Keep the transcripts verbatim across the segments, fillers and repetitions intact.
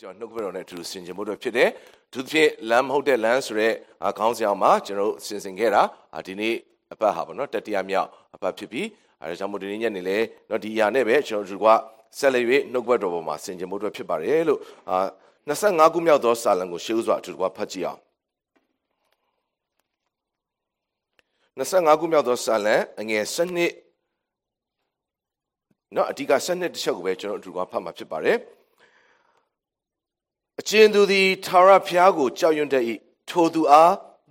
ကျွန်တော်နှုတ်ကပတ်တော်နဲ့အတူတူဆင်ခြင်ဖို့အတွက်ဖြစ်တယ်။သူတစ်ဖြစ်လမ်းမဟုတ်တဲ့လမ်းဆိုတဲ့ခေါင်းစဉ်အောင်မှာကျွန်တော်ဆင်ဆင်ခဲ့တာဒီနေ့အပတ်ဟာပေါ့နော်တတိယမြောက်အပတ်ဖြစ်ပြီးအဲဒါကြောင့်မို့ဒီနေ့ညနေလဲတော့ဒီအရာနဲ့ပဲကျွန်တော်တို့ကဆက်လက်၍နှုတ်ကပတ်တော်ပေါ်မှာဆင်ခြင်ဖို့အတွက်ဖြစ်ပါတယ်လို့twenty-fiveခုမြောက်သောစာလံကိုရှေးဦးစွာအတူတူဖတ်ကြည့်အောင်twenty-fiveခုမြောက်သောစာလံအငယ်twelveနော်အဓိကtwelveတစ်ချက်ကိုပဲကျွန်တော်အတူတူဖတ်မှာဖြစ်ပါတယ်အကျဉ်သူသည်ထာဝရဘုရားကိုကြောက်ရွံ့တတ်၏ထိုသူအား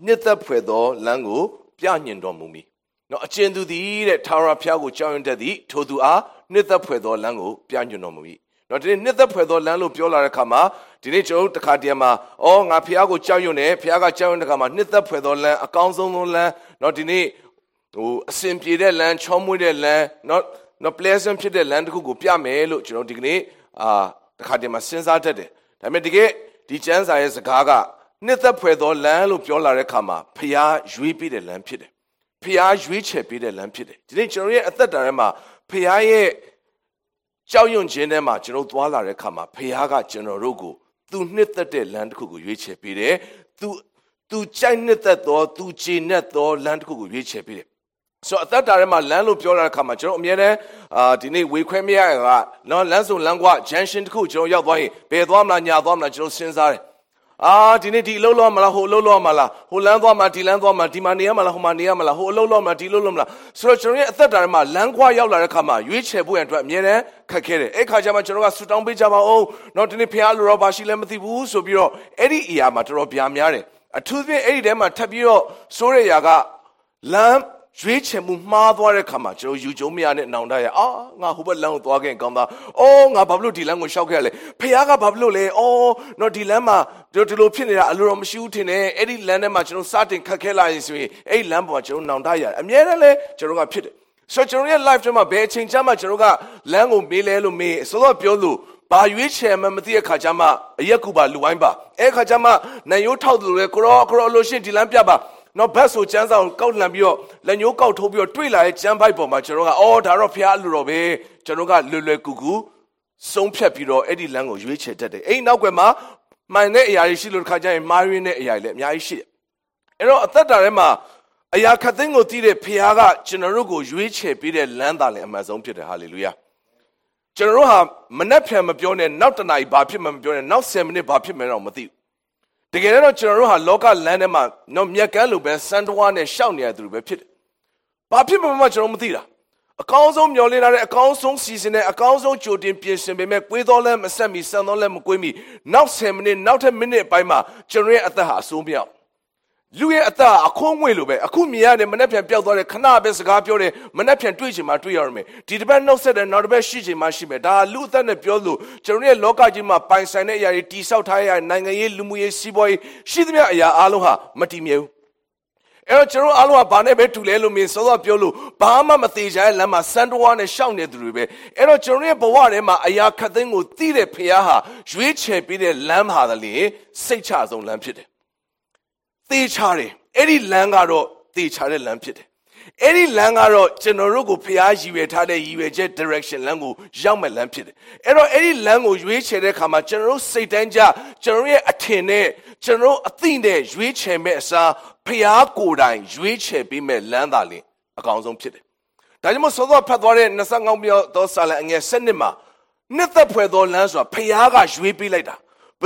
နှစ်သက်ဖွယ်သောလမ်းကိုပြညင်တော်မူမည်နော်အကျဉ်သူသည်တဲ့ထာဝရဘုရားကိုကြောက်ရွံ့တတ်သည်ထိုသူအားနှစ်သက်ဖွယ်သောလမ်းကိုပြညင်တော်မူမည်နော်ဒီနေ့နှစ်သက်ဖွယ်သောလမ်းလို့ပြောလာတဲ့အခါမှာဒီနေ့ကျွန်တော်တို့တစ်ခါတည်းမှာအော်ငါဘုရားကိုကြောက်ရွံ့တယ်ဘုရားကကြောက်ရွံ့တဲ့အခါမှာနှစ်သက်ဖွယ်သောလမ်းအကောင်းဆုံးသောလမ်းနော်ဒီနေ့ဟိုအစဉ်ပြေတဲ့လမ်းချောမွေ့တဲ့လမ်းနော်နော် pleasant ဖြစ်တဲ့လမ်းတစ်ခုကိုပြမယ်လို့ကျွန်တော်ဒီကနေ့အာတစ်ခါတည်းမှာစဉ်းစားတတ်တယ်ဒါပေမဲ့တကယ်ဒီကျမ်းစာရဲ့စကားကနှစ်သက်ဖွယ်သောလမ်းလို့ပြောလာတဲ့အခါမှာဖျားရွေးပေးတဲ့လမ်းဖြစ်တယ်ဖျားရွေးချယ်ပေးတဲ့လမ်းဖြစ်တယ်ဒီနေ့ကျွန်တော်ရဲ့အသက်တာထဲမှာဖျားရဲ့ကြောက်ရွံ့ခြင်းထဲမှာကျွန်တော်သွားလာတဲ့အခါမှာဖျားကကျွန်တော်တို့ကိုသူနှစ်သက်တဲ့လမ်းတစ်ခုကိုရွေးချယ်ပေးတယ်သူသူကြိုက်နှစ်သက်သောသူခြေနဲ့သောလမ်းတစ်ခုကိုရွေးချယ်ပေးတယ်ဆိုအသက်တာထဲမှာလမ်းလို့ပြောတဲ့အခါမှာကျွန်တော်အမြဲတမ်းအာဒီနေ့ဝေခွဲမရရကနော်လမ်းစုံလမ်းကွာ junction တစ်ခုကျွန်တော်ရောက်သွားရင်ဘယ်သွားမလားညာသွားမလားကျွန်တော်စဉ်းစားတယ်အာဒီနေ့ဒီအလုပ်လုပ်မလားဟိုအလုပ်လုပ်မလားဟိုလမ်းသွားမလားဒီလမ်းသွားမလားဒီမှာနေရမလားဟိုမှာနေရမလားဟိုအလုပ်လုပ်မလားဒီလုပ်လုပ်မလားဆိုတော့ကျွန်တော်ရဲ့အသက်တာထဲမှာလမ်းကွာရောက်လာတဲ့အခါမှာရွေးချယ်ဖို့ရန်အတွက်အမြဲတမ်းခက်ခဲတယ်အဲ့ခါကျမှကျွန်တော်ကဆူတောင်းပေးကြပါဦးနော်ဒီနေ့ဖျားလို့ရောပါရှိလဲမသိဘူးဆိုပြီးတော့အဲ့ဒီအရာမှာတော်တော်ပြားများတယ်အထူးသဖြင့်အဲ့ဒီထဲမှာထပ်ပြီးတော့ဆိုရရာကလမ်းရွေးချယ်မှုမှားသွားတဲ့ခါမှာကျွန်တော်ယူကြုံမရနဲ့နောင်တရအာငါဟိုဘက်လမ်းကိုသွားခဲ့ကောင်းသားအော်ငါဘာလို့ဒီလမ်းကိုရှောက်ခဲ့ရလဲဖခင်ကဘာလို့လဲအော်နော်ဒီလမ်းမှာဒီလိုဖြစ်နေတာအလိုတော်မရှိဘူးထင်တယ်အဲ့ဒီလမ်းထဲမှာကျွန်တော်စတင်ခတ်ခဲလာရင်ဆိုရင်အဲ့ဒီလမ်းပေါ်မှာကျွန်တော်နောင်တရအမြဲတမ်းလဲကျွန်တော်ကဖြစ်တယ်ဆိုတော့ကျွန်တော်ရဲ့ life ထဲမှာဘယ်အချိန်ကြာမှကျွန်တော်ကလမ်းကိုမေးလဲလို့မေးဆိုတော့ပြောလို့ဘာရွေးချယ်မှမသိတဲ့ခါကျမှအရက်ကူပါလူဝိုင်းပါအဲ့ခါကျမှနိုင်ရိုးထောက်တယ်လို့လဲကိုရောကိုရောလို့ရှင်ဒီလမ်းပြပါနော်ဘတ်ဆိုကျန်းစာကိုကောက်လှန်ပြီးတော့လက်ညှိုးကောက်ထိုးပြီးတော့တွေ့လာတဲ့ကျန်းဖိုက်ပေါ်မှာကျွန်တော်ကအော်ဒါတော့ဖျားလူတော်ပဲကျွန်တော်ကလွယ်လွယ်ကူကူဆုံးဖြတ်ပြီးတော့အဲ့ဒီလမ်းကိုရွေးချယ်တတ်တယ်အဲ့နောက်ကွယ်မှာမှန်တဲ့အရာတွေရှိလို့တစ်ခါကျရင်မာရင်းတဲ့အရာတွေလည်းအများကြီးရှိတယ်အဲ့တော့အသက်တာထဲမှာအရာခက်သိန်းကိုတီးတဲ့ဖျားကကျွန်တော်တို့ကိုရွေးချယ်ပေးတဲ့လမ်းသာလည်းအမှန်ဆုံးဖြစ်တယ်ဟာလေလုယာကျွန်တော်တို့ဟာမနှက်ဖြံမပြောနဲ့နောက်တစ်နာရီဘာဖြစ်မှမပြောနဲ့နောက်tenမိနစ်ဘာဖြစ်မှန်းတော့မသိဘူးတကယ်တော့ကျွန်တော်တို့ဟာလောကလမ်းထဲမှာနော်မြက်ကန်းလိုပဲစံတော်နဲ့ရှောက်နေရသူတွေပဲဖြစ်တယ်။ဘာဖြစ်မှမကျွန်တော်မသိတာ။အကောင်းဆုံးမျှော်လင့်ထားတဲ့အကောင်းဆုံးစီစဉ်တဲ့အကောင်းဆုံးကြိုတင်ပြင်ဆင်ပေမဲ့ကွေးတော်လည်းမဆက်မီစံတော်လည်းမကွေးမီနောက်tenမိနစ်နောက်ထပ်မိနစ်အပိုင်းမှာကျွန်တော်ရဲ့အသက်ဟာအဆုံးပြောက်။လူရဲ့အသက်ဟာအခွင့်အဝေးလိုပဲအခုမြင်ရတယ်မနှက်ပြန်ပျောက်သွားတယ်ခဏပဲစကားပြောတယ်မနှက်ပြန်တွေ့ချင်မှတွေ့ရမယ်။ဒီတစ်ပတ်နှုတ်ဆက်တယ်နောက်တစ်ပတ်ရှိချင်မှရှိမယ်။ဒါလူအသက်နဲ့ပြောလို့ကျွန်တော်ရဲ့လောကကြီးမှာပိုင်ဆိုင်တဲ့အရာတွေတိဆောက်ထားရတဲ့နိုင်ငံရေးလူမှုရေးစီးပွားရေးရှိသမျှအရာအားလုံးဟာမတည်မြဲဘူး။အဲ့တော့ကျွန်တော်အားလုံးကဘာနဲ့ပဲတူလဲလို့မြင်စောစောပြောလို့ဘာမှမသေးချင်တဲ့လမ်းမှာစံတော်ဝါနဲ့ရှောက်နေသူတွေပဲ။အဲ့တော့ကျွန်တော်ရဲ့ဘဝထဲမှာအရာခက်သိန်းကိုသိတဲ့ဖခင်ဟာရွေးချယ်ပေးတဲ့လမ်းဟာလေစိတ်ချဆုံးလမ်းဖြစ်တယ်။သေချာတယ်အဲ့ဒီလမ်းကတော့သေချာတဲ့လမ်းဖြစ်တယ်အဲ့ဒီလမ်းကတော့ကျွန်တော်တို့ကိုဖျားရည်ရွယ်ထားတဲ့ရည်ရွယ်ချက် direction လမ်းကိုရောက်မဲ့လမ်းဖြစ်တယ်အဲ့တော့အဲ့ဒီလမ်းကိုရွေးချယ်တဲ့အခါမှာကျွန်တော်တို့စိတ်တန်းကြကျွန်တော်ရဲ့အထင်နဲ့ကျွန်တော်အသိနဲ့ရွေးချယ်မဲ့အစားဖျားကိုယ်တိုင်ရွေးချယ်ပေးမဲ့လမ်းသာလင်အကောင်းဆုံးဖြစ်တယ်ဒါကြောင့်မို့စောစောဖတ်သွားတဲ့twenty-fiveမြောက်သောစာလံအငယ်twelveမှာနှစ်သက်ဖွယ်သောလမ်းဆိုတာဖျားကရွေးပေးလိုက်တာဘ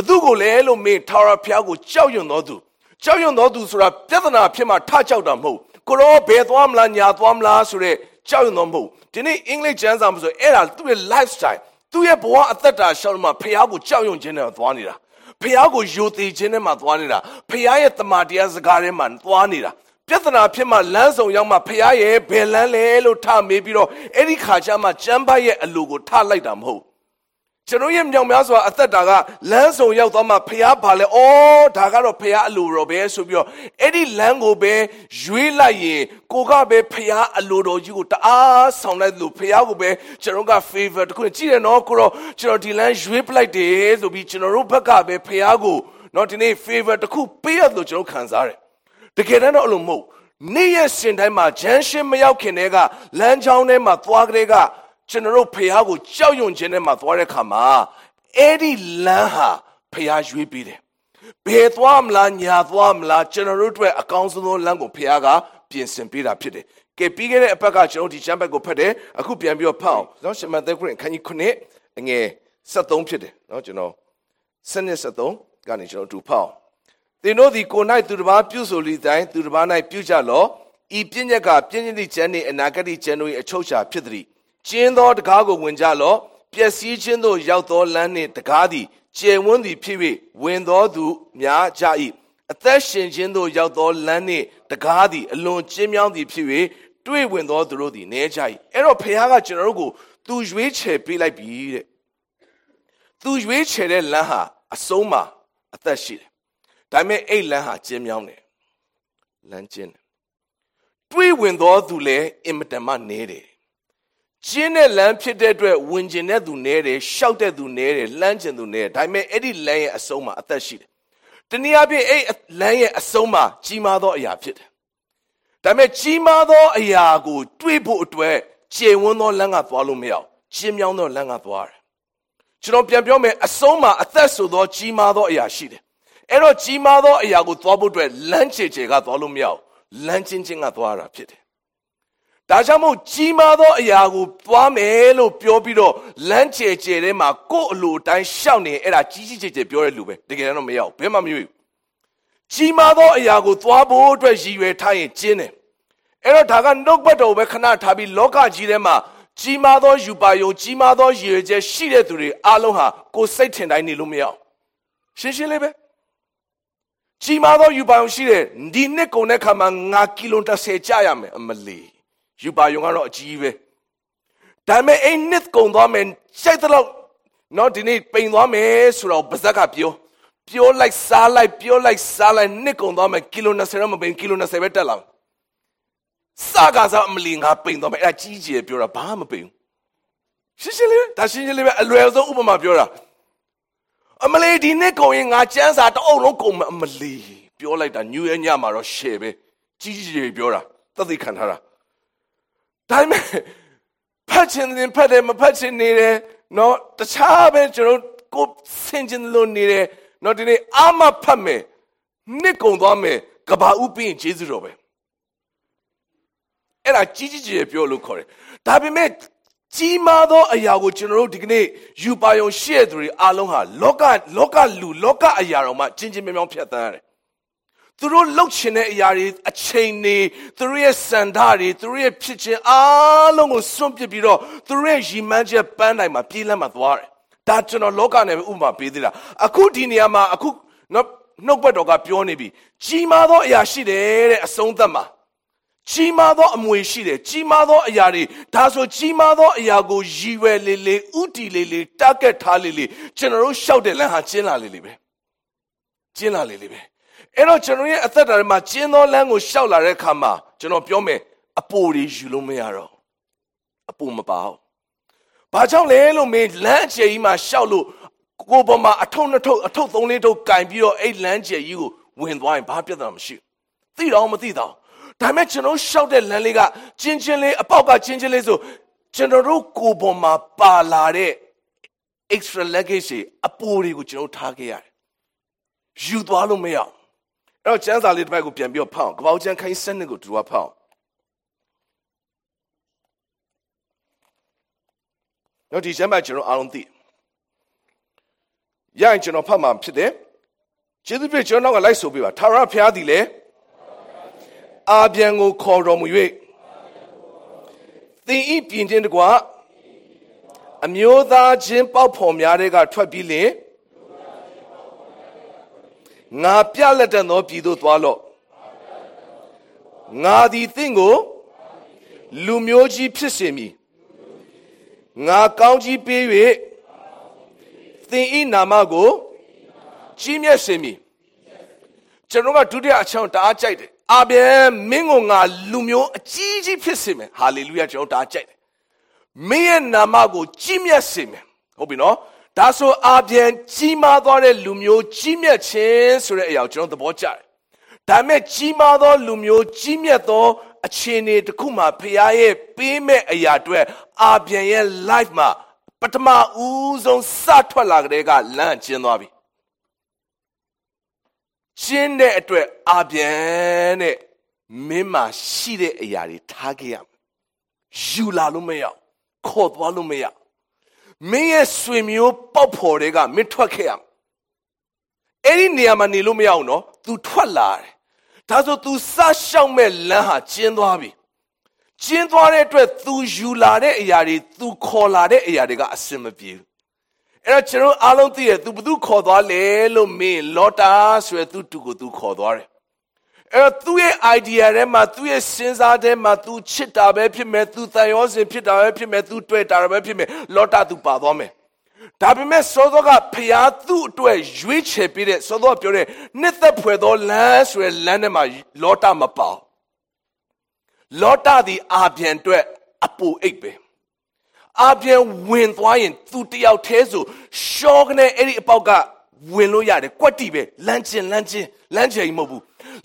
သူကိုလဲလို့မေးထာဝရဖျားကိုကြောက်ရွံ့သောသူကြောက်ရွံ့တော်သူဆိုတာပြဿနာဖြစ်မှထကြောက်တာမဟုတ်ကိုရောဘယ်သွားမလားညာသွားမလားဆိုတဲ့ကြောက်ရွံ့တော်မဟုတ်ဒီနေ့အင်္ဂလိပ်ကျမ်းစာမှာဆိုအဲ့ဒါသူ့ရဲ့ lifestyle သူ့ရဲ့ဘဝအသက်တာရှောက်လို့မှဖះကိုကြောက်ရွံ့ခြင်းနဲ့သွားနေတာဖះကိုယိုသိခြင်းနဲ့မှသွားနေတာဖះရဲ့တမန်တရားစကားထဲမှာသွားနေတာပြဿနာဖြစ်မှလမ်းဆောင်ရောက်မှဖះရဲ့ဘယ်လမ်းလဲလို့ထမေးပြီးတော့အဲ့ဒီခါကျမှကျမ်းပိုက်ရဲ့အလိုကိုထလိုက်တာမဟုတ်ကျွန်တော်ရဲ့မြောင်များစွာအသက်တာကလမ်းစုံရောက်သွားမှဖះပါလဲ။အော်ဒါကတော့ဖះအလိုတော်ပဲဆိုပြီးတော့အဲ့ဒီလမ်းကိုပဲရွေးလိုက်ရင်ကိုကပဲဖះအလိုတော်ကြီးကိုတအားဆောင်လိုက်လို့ဖះကိုပဲကျွန်တော်က favor တခုကြည့်တယ်နော်ကိုတော့ကျွန်တော်ဒီလမ်းရွေးပလိုက်တယ်ဆိုပြီးကျွန်တော်တို့ဘက်ကပဲဖះကိုနော်ဒီနေ့ favor တခုပေးရလို့ကျွန်တော်ခံစားတယ်။တကယ်တမ်းတော့အလိုမဟုတ်နေ့ရက်စဉ်တိုင်းမှာ junction မရောက်ခင်တည်းကလမ်းချောင်းထဲမှာသွားကြတဲ့ကကျွန်တော်တို့ဖះကိုကြောက်ရွံ့ခြင်းနဲ့မှသွားတဲ့ခါမှာအဲ့ဒီလမ်းဟာ ဖျားရွေးပေးတယ်ဘယ်သွားမလားညာသွားမလားကျွန်တော်တို့အတွက်အကောင်းဆုံးလမ်းကိုဖျားကပြင်ဆင်ပေးတာဖြစ်တယ်ကဲပြီးခဲ့တဲ့အပတ်ကကျွန်တော်ဒီချမ်းဘက်ကိုဖတ်တယ်အခုပြန်ပြီးတော့ဖတ်အောင်နော်ရှမသက်ခရစ်ခန်းကြီးခုနှစ်အငယ်73ဖြစ်တယ်နော်ကျွန်တော်စနစ်73ကနေကျွန်တော်တူဖတ်အောင်သင်တို့ဒီကို၌သူတစ်ပါးပြုဆိုလိတိုင်းသူတစ်ပါး၌ပြုကြလောဤပြည့်ညက်ကပြည့်ညက်သည့်ကျမ်းနှင့်အနာဂတ်သည့်ကျမ်းတို့၏အချုပ်အခြာဖြစ်သည်ကျင်းသောတကားကိုဝင်ကြလောပျက်စီးခြင်းသို့ရောက်သောလမ်းနှင့်တကားသည်ကျယ်ဝန်းသည်ဖြစ်၍ဝင်သောသူများကြ၏အသက်ရှင်ခြင်းသို့ရောက်သောလမ်းနှင့်တကားသည်အလွန်ကျဉ်းမြောင်းသည်ဖြစ်၍တွေ့ဝင်သောသူတို့သည်နည်းကြ၏အဲ့တော့ဖခင်ကကျွန်တော်တို့ကိုသူရွေးချယ်ပေးလိုက်ပြီတဲ့သူရွေးချယ်တဲ့လမ်းဟာအဆုံးမှာအသက်ရှိတယ်ဒါပေမဲ့အဲ့လမ်းဟာကျဉ်းမြောင်းတယ်လမ်းကျဉ်းတယ်တွေ့ဝင်သောသူလည်းအင်မတန်မှနည်းတယ်ကျင်းတဲ့လမ်းဖြစ်တဲ့အတွက်ဝင်ကျင်တဲ့သူနဲ့တယ်ရှောက်တဲ့သူနဲ့တယ်လှမ်းကျင်သူနဲ့ဒါပေမဲ့အဲ့ဒီလမ်းရဲ့အဆုံးမှာအသက်ရှိတယ်တနည်းအားဖြင့်အဲ့လမ်းရဲ့အဆုံးမှာကြီးမားသောအရာဖြစ်တယ်ဒါပေမဲ့ကြီးမားသောအရာကိုတွေးဖို့အတွက်ကျယ်ဝန်းသောလမ်းကသွားလို့မရအောင်ကျဉ်းမြောင်းသောလမ်းကသွားတယ်ကျွန်တော်ပြန်ပြောမယ်အဆုံးမှာအသက်ဆိုသောကြီးမားသောအရာရှိတယ်အဲ့တော့ကြီးမားသောအရာကိုသွားဖို့အတွက်လမ်းချေချေကသွားလို့မရအောင်လမ်းချင်းချင်းကသွားတာဖြစ်တယ်ဒါကြောင့်မို့ကြီးမားသောအရာကိုပွားမယ်လို့ပြောပြီးတော့လမ်းချေချေထဲမှာကိုယ့်အလိုတိုင်းရှောက်နေအဲ့ဒါကြီးကြီးချေချေပြောတဲ့လူပဲတကယ်တော့မရဘူးဘယ်မှမရွေးဘူးကြီးမားသောအရာကိုသွားဖို့အတွက်ရည်ရွယ်ထားရင်ကျင်းတယ်အဲ့တော့ဒါကနှုတ်ပတ်တော်ပဲခဏထားပြီးလောကကြီးထဲမှာကြီးမားသောယူပါယုံကြီးမားသောရည်ရွယ်ချက်ရှိတဲ့သူတွေအားလုံးဟာကိုယ်စိတ်ထင်တိုင်းနေလို့မရဘူးရှင်းရှင်းလေးပဲကြီးမားသောယူပါယုံရှိတဲ့ဒီနှစ်ကုန်တဲ့ခါမှာငါးကီလိုမီတာတစ်ဆယ်ကြာရမယ်အမလီယူပါယုံကတော့အကြီးပဲဒါပေမဲ့အဲ့နှစ်ကုန်သွားမယ်စိတ်တလောက်နော်ဒီနေ့ပိန်သွားမယ်ဆိုတော့ပါဇက်ကပြောပြောလိုက်စားလိုက်ပြောလိုက်စားလိုက်နှစ်ကုန်သွားမယ်ကီလိုမီတာတစ်ဆယ်တော့မပိန်ကီလိုမီတာတစ်ဆယ်ပဲတက်လာစကားစားအမလီငါပိန်သွားမယ်အဲ့ဒါကြီးကြီးပြောတာဘာမှမပိန်ဘူးရှင်းရှင်းလေးဒါရှင်းရှင်းလေးပဲအလွယ်ဆုံးဥပမာပြောတာအမလီဒီနှစ်ကုန်ရင်ငါချမ်းစာတအုပ်လုံးကုန်မယ်အမလီပြောလိုက်တာညူရညမှာတော့ရှယ်ပဲကြီးကြီးပြောတာသက်သေခံထားတာဒါမှဖတ်ချင်တယ်ဖတ်တယ်မဖတ်ချင်နေတယ်နော်တခြားပဲကျွန်တော်ကိုဆင်ကျင်လို့နေတယ်နော်ဒီနေ့အာမဖတ်မယ်နှစ်ကုန်သွားမယ်ကဘာဥပင်းကျေးဇူးတော်ပဲအဲ့ဒါကြီးကြီးကြီးပြောလို့ခေါ်တယ်ဒါပေမဲ့ကြီးမားသောအရာကိုကျွန်တော်တို့ဒီကနေ့ယူပါယုံရှေ့သူတွေအားလုံးဟာလောကလောကလူလောကအရာတော်မှာချင်းချင်းမြောင်မြောင်ဖြတ်သန်းရတယ်သူတို့လှုပ်ရှင်တဲ့အရာတွေအချိန်တွေသူတို့ရဲ့စံဓာတ်တွေသူတို့ရဲ့ဖြစ်ခြင်းအားလုံးကိုစွန့်ပစ်ပြီးတော့သူတို့ရဲ့ရည်မှန်းချက်ပန်းတိုင်မှာပြေးလမ်းမှာသွားတယ်။ဒါကျွန်တော်လောကနဲ့ပဲဥပမာပေးသေးတာ။အခုဒီနေရာမှာအခုနှုတ်ပတ်တော်ကပြောနေပြီ။ကြီးမားသောအရာရှိတယ်တဲ့အဆုံးသတ်မှာ။ကြီးမားသောအမွေရှိတယ်။ကြီးမားသောအရာတွေဒါဆိုကြီးမားသောအရာကိုရည်ရွယ်လေလေဥတီလေလေတာဂက်ထားလေလေကျွန်တော်တို့ရှောက်တဲ့လမ်းဟာကျဉ်းလာလေလေပဲ။ကျဉ်းလာလေလေပဲ။အဲ့တော့ကျွန်တော်ရဲ့အသက်တာထဲမှာကျင်းသောလမ်းကိုရှောက်လာတဲ့အခါမှာကျွန်တော်ပြောမယ်အပိုတွေယူလို့မရတော့အပိုမပါဘူး။ဘာကြောင့်လဲလို့မင်းလမ်းကျယ်ကြီးမှာရှောက်လို့ကိုယ်ပေါ်မှာအထုပ်နှစ်ထုပ်အထုပ်သုံးလေးထုပ်ကင်ပြီးတော့အဲ့လမ်းကျယ်ကြီးကိုဝင်သွားရင်ဘာပြဿနာမရှိဘူး။သိတော့မသိတော့ဒါပေမဲ့ကျွန်တော်ရှောက်တဲ့လမ်းလေးကကျဉ်ချင်းလေးအပေါက်ကကျဉ်ချင်းလေးဆိုကျွန်တော်တို့ကိုယ်ပေါ်မှာပါလာတဲ့ extra luggage အပိုတွေကိုကျွန်တော်ထားခဲ့ရတယ်။ယူသွားလို့မရဘူး။အဲ့တော့ကျမ်းစာလေးတစ်ပတ်ကိုပြန်ပြီးတော့ဖတ်အောင်ကပောက်ကျမ်းခန်းစနစ်ကိုတူဝဖတ်အောင်တော့ဒီကျမ်းမှာကျွန်တော်အားလုံးသိရရင်ကျွန်တော်ဖတ်မှာဖြစ်တယ်ကျေးဇူးပြုကျွန်တော်ကလိုက်ဆိုပေးပါထာဝရဘုရားသည်လည်းအာပြန်ကိုခေါ်တော်မူ၍သင်ဤပြင်ခြင်းတကွအမျိုးသားချင်းပေါက်ဖော်များတဲ့ကထွက်ပြီးလင်ငါပြလက်တန်သောပြည်သို့သွားလော့ငါသည်သင်ကိုလူမျိုးကြီးဖြစ်စေမည်ငါကောင်းကြီးပေး၍သင်၏နာမကိုကြီးမြတ်စေမည်ကျွန်တော်ကဒုတိယအချောင်းတအားကြိုက်တယ်အာဗြဲမင်းကိုငါလူမျိုးအကြီးကြီးဖြစ်စေမယ်ဟာလေလုယကျွန်တော်တအားကြိုက်တယ်မင်းရဲ့နာမကိုကြီးမြတ်စေမယ်ဟုတ်ပြီနော်ဒါဆိုအာပြန်ကြီးမားသွားတဲ့လူမျိုးကြီးမြတ်ခြင်းဆိုတဲ့အရာကိုကျွန်တော်သဘောကျတယ်။ဒါမဲ့ကြီးမားသောလူမျိုးကြီးမြတ်သောအခြေအနေတစ်ခုမှာဖခင်ရဲ့ပေးမဲ့အရာတွေအာပြန်ရဲ့ life မှာပထမဦးဆုံးစထွက်လာကြတဲ့ကလမ်းကျဉ်သွားပြီ ရှင်းတဲ့အတွက်အပြန်နဲ့မင်းမှာရှိတဲ့အရာတွေထားခဲ့ရမယ်။ယူလာလို့မရဘူး။ခေါ်သွားလို့မရဘူး။မင်းရဲ့ဆွေမျိုးပေါက်ဖော်တွေကမင်းထွက်ခဲ့ရမယ်။အဲ့ဒီနေရာမှာနေလို့မရဘူးနော်။ तू ထွက်လာတယ်။ဒါဆို तू စရှောက်မဲ့လမ်းဟာကျဉ်းသွားပြီ။ကျဉ်းသွားတဲ့အတွက် तू ယူလာတဲ့အရာတွေ तू ခေါ်လာတဲ့အရာတွေကအဆင်မပြေဘူး။အဲ့တော့ကျွန်တော်အားလုံးသိတယ်သူဘသူခေါ်သွားလဲလို့မင်းလော်တာဆိုရယ်သူတူကိုသူခေါ်သွားတယ်အဲ့တော့သူ့ရဲ့ idea ထဲမှာသူ့ရဲ့စဉ်းစားထဲမှာသူချစ်တာပဲဖြစ်မယ်သူတန်ရောစင်ဖြစ်တာပဲဖြစ်မယ်သူတွေ့တာပဲဖြစ်မယ်လော်တာသူပါသွားမယ်ဒါပေမဲ့စောစောကဖျားသူ့အတွက်ရွေးချယ်ပေးတဲ့စောစောပြောတဲ့နှစ်သက်ဖွယ်သောလမ်းဆိုရယ်လမ်းထဲမှာလော်တာမပါလော်တာဒီအာပြန်အတွက်အပူအိတ်ပဲအပြန်ဝင်သွားရင်သူတယောက်တည်းဆိုရှော့ကနေအဲ့ဒီအပေါက်ကဝင်လို့ရတယ်ကွက်တီပဲလမ်းကျင်လမ်းကျင်လမ်းကျင်မဟုတ်ဘူး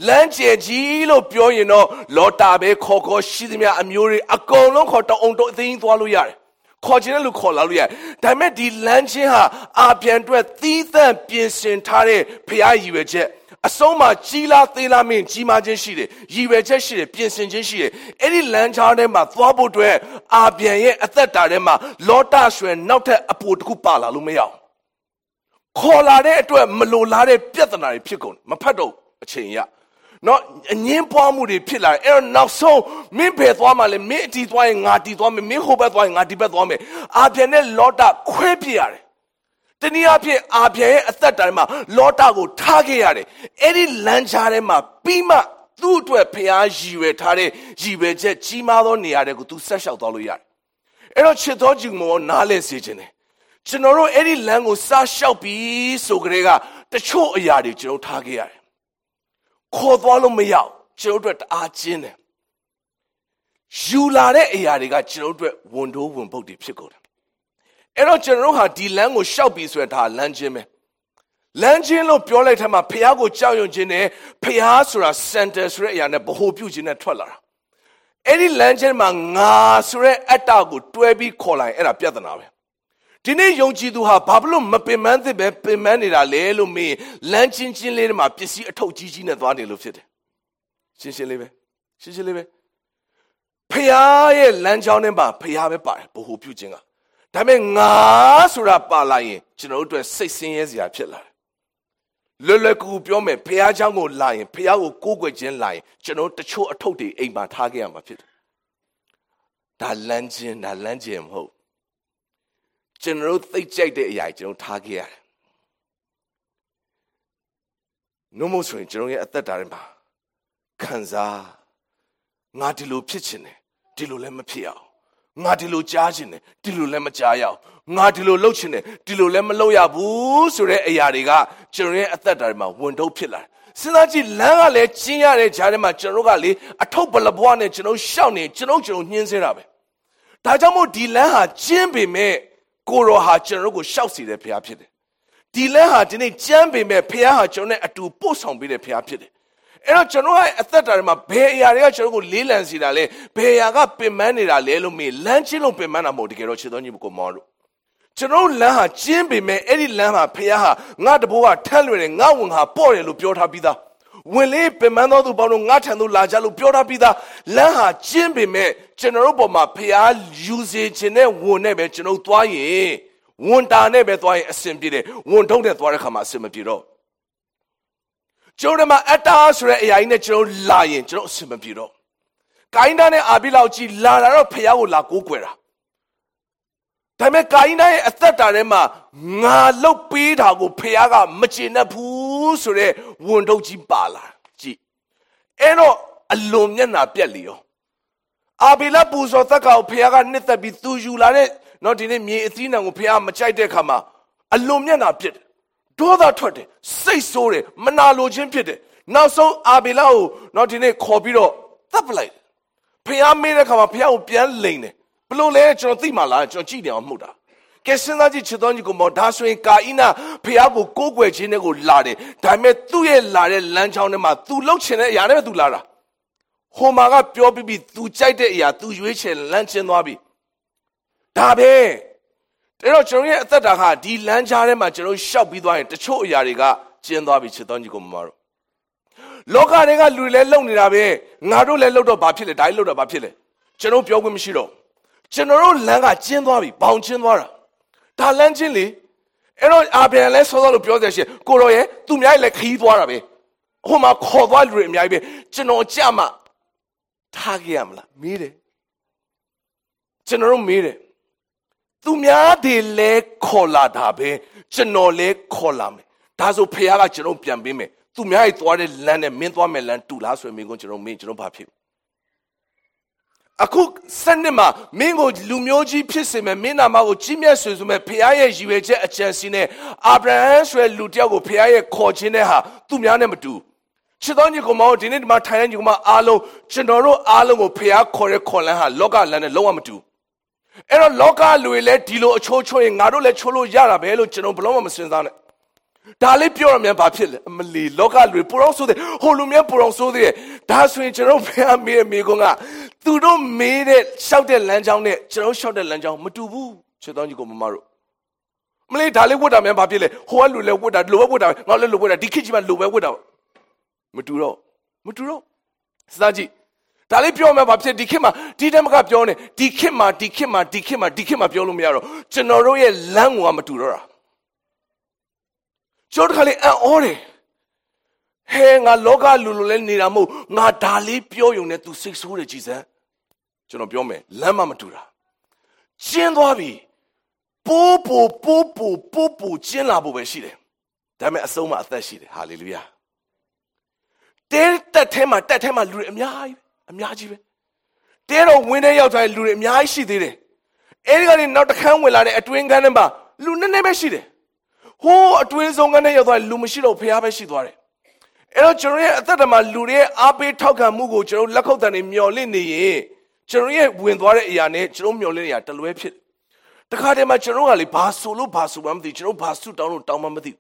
လမ်းကျင်ကြီးလို့ပြောရင်တော့လော်တာပဲခေါ်ခေါ်ရှိသမျှအမျိုးတွေအကုန်လုံးခေါ်တောင်းအောင်တောင်းအသိင်းသွားလို့ရတယ်ခေါ်ချင်တဲ့လူခေါ်လာလို့ရတယ်ဒါပေမဲ့ဒီလမ်းကျင်ဟာအပြန်အတွက်သီးသန့်ပြင်ဆင်ထားတဲ့ဖျားရည်ရွယ်ချက်အဆုံးမှာကြီးလားသေးလားမင်းကြီးမားခြင်းရှိတယ်ရည်ရွယ်ချက်ရှိတယ်ပြင်ဆင်ခြင်းရှိတယ်အဲ့ဒီလမ်းချောင်းထဲမှာသွားဖို့အတွက်အာပြန်ရဲ့အသက်တာထဲမှာလော်တာရွှေနောက်ထပ်အပိုတစ်ခုပါလာလို့မရအောင်ခေါ်လာတဲ့အတွက်မလိုလားတဲ့ပြဿနာတွေဖြစ်ကုန်မဖတ်တော့အချိန်ရနော်အငင်းပွားမှုတွေဖြစ်လာအဲ့တော့နောက်ဆုံးမင်းဖယ်သွားမှလည်းမင်းအတီသွားရင်ငါတီသွားမယ်မင်းဟိုဘက်သွားရင်ငါဒီဘက်သွားမယ်အာပြန်နဲ့လော်တာခွဲပြရတယ်တနည်းအားဖြင့်အာပြန်ရဲ့အသက်တာထဲမှာလော်တာကိုထားခဲ့ရတယ်အဲ့ဒီလမ်းချားထဲမှာပြီးမှသူ့အတွက်ဖျားရည်ရွယ်ထားတဲ့ရည်ပဲချက်ကြီးမားသောနေရာတွေကိုသူဆက်လျှောက်သွားလို့ရတယ်အဲ့တော့ချစ်တော်ဂျူမောနားလဲစေခြင်းတယ်ကျွန်တော်တို့အဲ့ဒီလမ်းကိုစလျှောက်ပြီးဆိုကြတဲ့ကတချို့အရာတွေကျွန်တော်ထားခဲ့ရတယ်ခေါ်သွားလို့မရဘူးကျွန်တော်တို့တအားကျင်းတယ်ယူလာတဲ့အရာတွေကကျွန်တော်တို့ဝန်တိုးဝန်ပုတ်တွေဖြစ်ကုန်တယ်အဲ့တော့ကျွန်တော်တို့ဟာဒီလမ်းကိုရှောက်ပြီးဆိုရတာလမ်းချင်းပဲလမ်းချင်းလို့ပြောလိုက်တဲ့မှာဖျားကိုကြောက်ရွံ့ခြင်းနဲ့ဖျားဆိုတာ center ဆိုတဲ့အရာနဲ့ဗဟိုပြုခြင်းနဲ့ထွက်လာတာအဲ့ဒီလမ်းချင်းမှာငါဆိုတဲ့အတ္တကိုတွဲပြီးခေါ်လိုက်အဲ့ဒါပြဿနာပဲဒီနေ့ယုံကြည်သူဟာဘာလို့မပင်ပန်းသစ်ပဲပင်ပန်းနေတာလဲလို့မေးလမ်းချင်းချင်းလေးတွေမှာပစ္စည်းအထုပ်ကြီးကြီးနဲ့သွားနေလို့ဖြစ်တယ်ရှင်းရှင်းလေးပဲရှင်းရှင်းလေးပဲဖျားရဲ့လမ်းကြောင်းထဲမှာဖျားပဲပါတယ်ဗဟိုပြုခြင်းကဒါပေမဲ့ငါဆိုတာပါလာရင်ကျွန်တော်တို့အတွက်စိတ်ဆင်းရဲစရာဖြစ်လာတယ်။လွယ်လွယ်ကူကူပြောမယ်ဘုရားเจ้าကိုလာရင်ဘုရားကိုကိုးကွယ်ခြင်းလာရင်ကျွန်တော်တချို့အထုပ်တွေအိမ်မှာထားခဲ့ရမှာဖြစ်တယ်။ဒါလမ်းခြင်းဒါလမ်းခြင်းမဟုတ်။ကျွန်တော်တို့သိကြိုက်တဲ့အရာကျွန်တော်ထားခဲ့ရတယ်။နှုတ်မဆိုရင်ကျွန်တော်ရဲ့အသက်တာတွေမှာခံစားငါဒီလိုဖြစ်ချင်တယ်ဒီလိုလည်းမဖြစ်အောင်ငါဒီလိုကြားချင်တယ်ဒီလိုလည်းမကြားရအောင်ငါဒီလိုလှုပ်ချင်တယ်ဒီလိုလည်းမလှုပ်ရဘူးဆိုတဲ့အရာတွေကကျွန်တော်ရဲ့အသက်တာတွေမှာဝန်ထုတ်ဖြစ်လာတယ်စဉ်းစားကြည့်လမ်းကလည်းကျင်းရတဲ့ကြားထဲမှာကျွန်တော်ကလေအထုပ်ပလပွားနဲ့ကျွန်တော်ရှောက်နေကျွန်တော်ကျွန်တော်ညှင်းဆဲတာပဲဒါကြောင့်မို့ဒီလမ်းဟာကျင်းပေမဲ့ကိုရောဟာကျွန်တော်ကိုရှောက်စီတဲ့ဘုရားဖြစ်တယ်ဒီလမ်းဟာဒီနေ့ကျမ်းပေမဲ့ဘုရားဟာကျွန်တော်နဲ့အတူပို့ဆောင်ပေးတဲ့ဘုရားဖြစ်တယ်အဲ့တော့ကျွန်တော်ရဲ့အသက်တာတွေမှာဘယ်အရာတွေကကျွန်တော်ကိုလေးလံစီတာလဲဘယ်အရာကပင်ပန်းနေတာလဲလို့မေးလမ်းချင်းလုံးပင်ပန်းတာမဟုတ်တကယ်တော့ခြေတော်ညီကိုမောလို့ကျွန်တော်လမ်းဟာကျင်းပေမဲ့အဲ့ဒီလမ်းမှာဖခင်ဟာငါတဘိုးကထက်လွယ်တယ်ငါဝင်ဟာပေါ့တယ်လို့ပြောထားပြီးသားဝင်လေးပင်ပန်းတော်သူပေါင်းတို့ငါထံသို့လာကြလို့ပြောထားပြီးသားလမ်းဟာကျင်းပေမဲ့ကျွန်တော်တို့ပေါ်မှာဖခင်ယူစေခြင်းနဲ့ဝင်နဲ့ပဲကျွန်တော်သွားရင်ဝင်တာနဲ့ပဲသွားရင်အဆင်ပြေတယ်ဝင်ထုတ်တဲ့သွားတဲ့ခါမှာအဆင်မပြေတော့ကျွန်တော်မှာအတ္တဆိုတဲ့အရာကြီးနဲ့ကျွန်တော်လာရင်ကျွန်တော်အဆင်မပြေတော့ကိုင်းသားနဲ့အာဘိလောက်ကြီးလာတာတော့ဖျားကိုလာကိုးကွယ်တာဒါပေမဲ့ကိုင်းသားရဲ့အသက်တာထဲမှာငါလှုပ်ပေးတာကိုဖျားကမကျေနပ်ဘူးဆိုတဲ့ဝန်ထုတ်ကြီးပါလာကြည့်အဲ့တော့အလွန်မျက်နှာပြက်လီရောအာဘိလပူဇော်သက်ကောင်ဖျားကနှစ်သက်ပြီးသူယူလာတဲ့တော့ဒီနေ့မြေအသီးနှံကိုဖျားမကြိုက်တဲ့အခါမှာအလွန်မျက်နှာပြက်ဒေါသထွက်တယ်စိတ်ဆိုးတယ်မနာလိုခြင်းဖြစ်တယ်နောက်ဆုံးအာဘီလာကိုတော့ဒီနေ့ခေါ်ပြီးတော့သတ်ပလိုက်ဖျားမေးတဲ့ခါမှာဖျားကိုပြန်လိန်တယ်ဘလို့လဲကျွန်တော်သိမှလားကျွန်တော်ကြည့်နေအောင်မှုတ်တာကဲစဉ်းစားကြည့်ချစ်တော်ကြီးကိုမော်ဒါဆိုရင်ကာအီနာဖျားကိုကိုးကွယ်ခြင်းနဲ့ကိုလာတယ်ဒါပေမဲ့သူ့ရဲ့လာတဲ့လမ်းချောင်းထဲမှာသူလှုပ်ချင်တဲ့အရာနဲ့ပဲသူလာတာဟိုမာကပြောပြီးပြီးသူကြိုက်တဲ့အရာသူရွေးချယ်လမ်းချင်းသွားပြီဒါပဲအဲ့တော့ကျွန်တော်ရဲ့အသက်တာဟာဒီလမ်းကြားထဲမှာကျွန်တော်ရှောက်ပြီးသွားရင်တချို့အရာတွေကကျင်းသွားပြီချစ်တော်ညီကိုမမတို့ Loka rega lule long nirabe. Ngaro le loto bapile. Dai loto bapile. Cheno piogu mishiro. Cheno ro langa chinwabi. Baun chinwara. Ta lanchili. Eno abe le sozo lo piogu shi. Koro ye tu miai le khidwara be. Homa khodwa lure miai be. Cheno chama. Thagiamla mire. Cheno ro mire. Tu miai de le khola dabe. Cheno le khola me. Tazo pyaga cheno pyambe me. Tu me has told land and mint one land two last week on your main job. A cook, Sandema, Mingo, Lumioji, Pissim, and Minamago, Jimmy, Suzume, Piae, Jueja, a chancine, Abraham, Lutiago, Piae, Cogineha, Tumianem do. Chidon, you go out in it, Martin, you ma alo, Chenoro, alo, Pia, Core, Colaha, Loga, Lan, and Loam do. And a local Luillet, Dilo, Chocho, and Narole, Cholo, Yarabello, Chenoblom, Sindan. Dali pure me papil mli local report so the holumia purong so the that's when chero pya me me gonga tu do me de shout the lan chang ne chero shout the lan chang ma tu bu chetaung ji ko ma ma ro mli dali wot da me papil le ho wa lu le wot da lo wot da ngaw le lo wot da di khit ji ma lo wot da ma tu ro ma tu ro sa ji dali pure me papil di khit ma di dem ka pyo ne di khit ma di khit ma di khit ma di khit ma pyo lo me ya ro chenor ro ye lan wa ma tu ro ra Chorkali and Ore. Hang a loga lululen niramu, not dali pio unit to six hundred Jesus. Chenobiome, Lama Matura. Chinwabi. Popo, popo, popo, chinlabu shide. Dame asoma at that shide. Hallelujah. There that tema, that tema lurim yai, amyaji. There are winner out I lurim yai she did it. Anybody not a camel at Twin Ganamba, Lunanebe shide. Who a twins on an air Lumishiro Piabashidore? El Chore at that Malure Abe Toka Mugo, Chero Lakotan in Miolini, Chore Windware Yane, Chero Miolinia, Taluepit. The Kadema Cheroali Pasulu Pasum, the Chero Pasu down to Tamamati.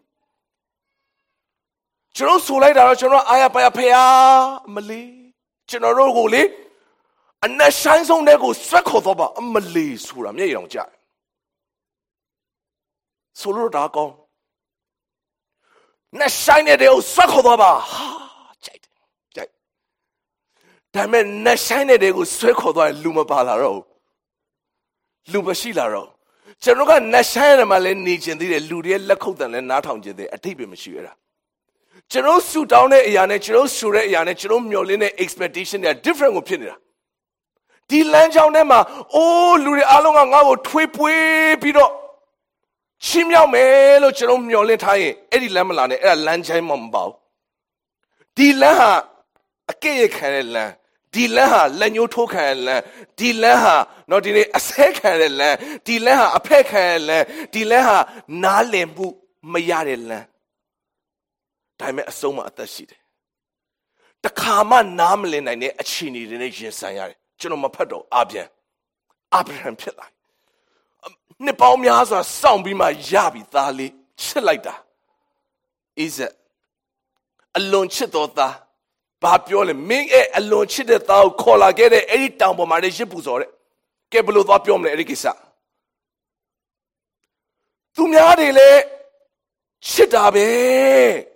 Chero Sulai Darachero Ayapaya Pea, Mali, General Guli, and that shines on Nego Sakothoba, Mali Suram Yonja. Sulu Dagon. Next shiny day, Swakodaba. Ha, Jade, Jade. Diamond, next shiny day, Swakoda, Luma Balaro, Luma Shilaro. Cheruga, next shiny Malay, Nijin, the Ludia, Lakotan, and Natanji, the Atibi Machira. Cheru Su down a Yanachero, Sure, Yanachero, Mioline expedition, a different opinion. The Lanjao Nema, oh, Luri Alonga, Twip, Piro. Chimya melo chero myole thai edi lamla ne era lan chai ma mbao di lan ha akeye khan lan di lan ha lan nyo tho khan lan di lan ha no di ne ase khan lan di lan ha aphe khan lan di lan ha na lin bu ma ya de lan dai ma asom ma atat shi de takha ma na ma lin nai ne achi ni de ne yin san ya de chero ma phat do a bian a bian phit la Nepal Miasa sound be my yabi thali chilida. Is it alone chitota? Bapiole ming e alone chitata, call a get it any town for my shipus or it. Cabulu vapium erikisa. Tumiadile chitabe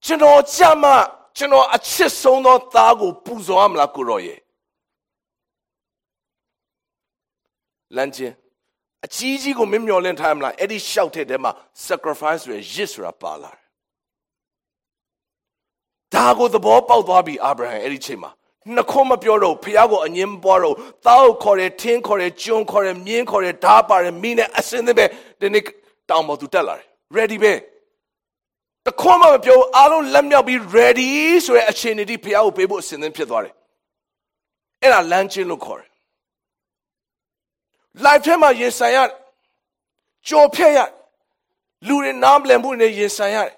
Chino chama Chino a chisono thago puzo amla kuroye. Lanche. A cheesy go mimiolan timeline, Eddie shouted them a sacrifice with Jisra Palar. Dago the Bob Wabi Abraham, Eddie Chima. Nakoma Pioro, Piago and Yimboro, Thou Core, Tin Core, Jun Core, Min Core, Tapar, and Mina, Ascendebe, the Nick Tamo to Teller. Ready be. The Koma Pio, Alo Lemia be ready, so a chinity Piao Pebo Sendin Piedore. And a lanchin Lucor. Lifetime yes I am. Joe Payat. Lurin Namblambune yes I am.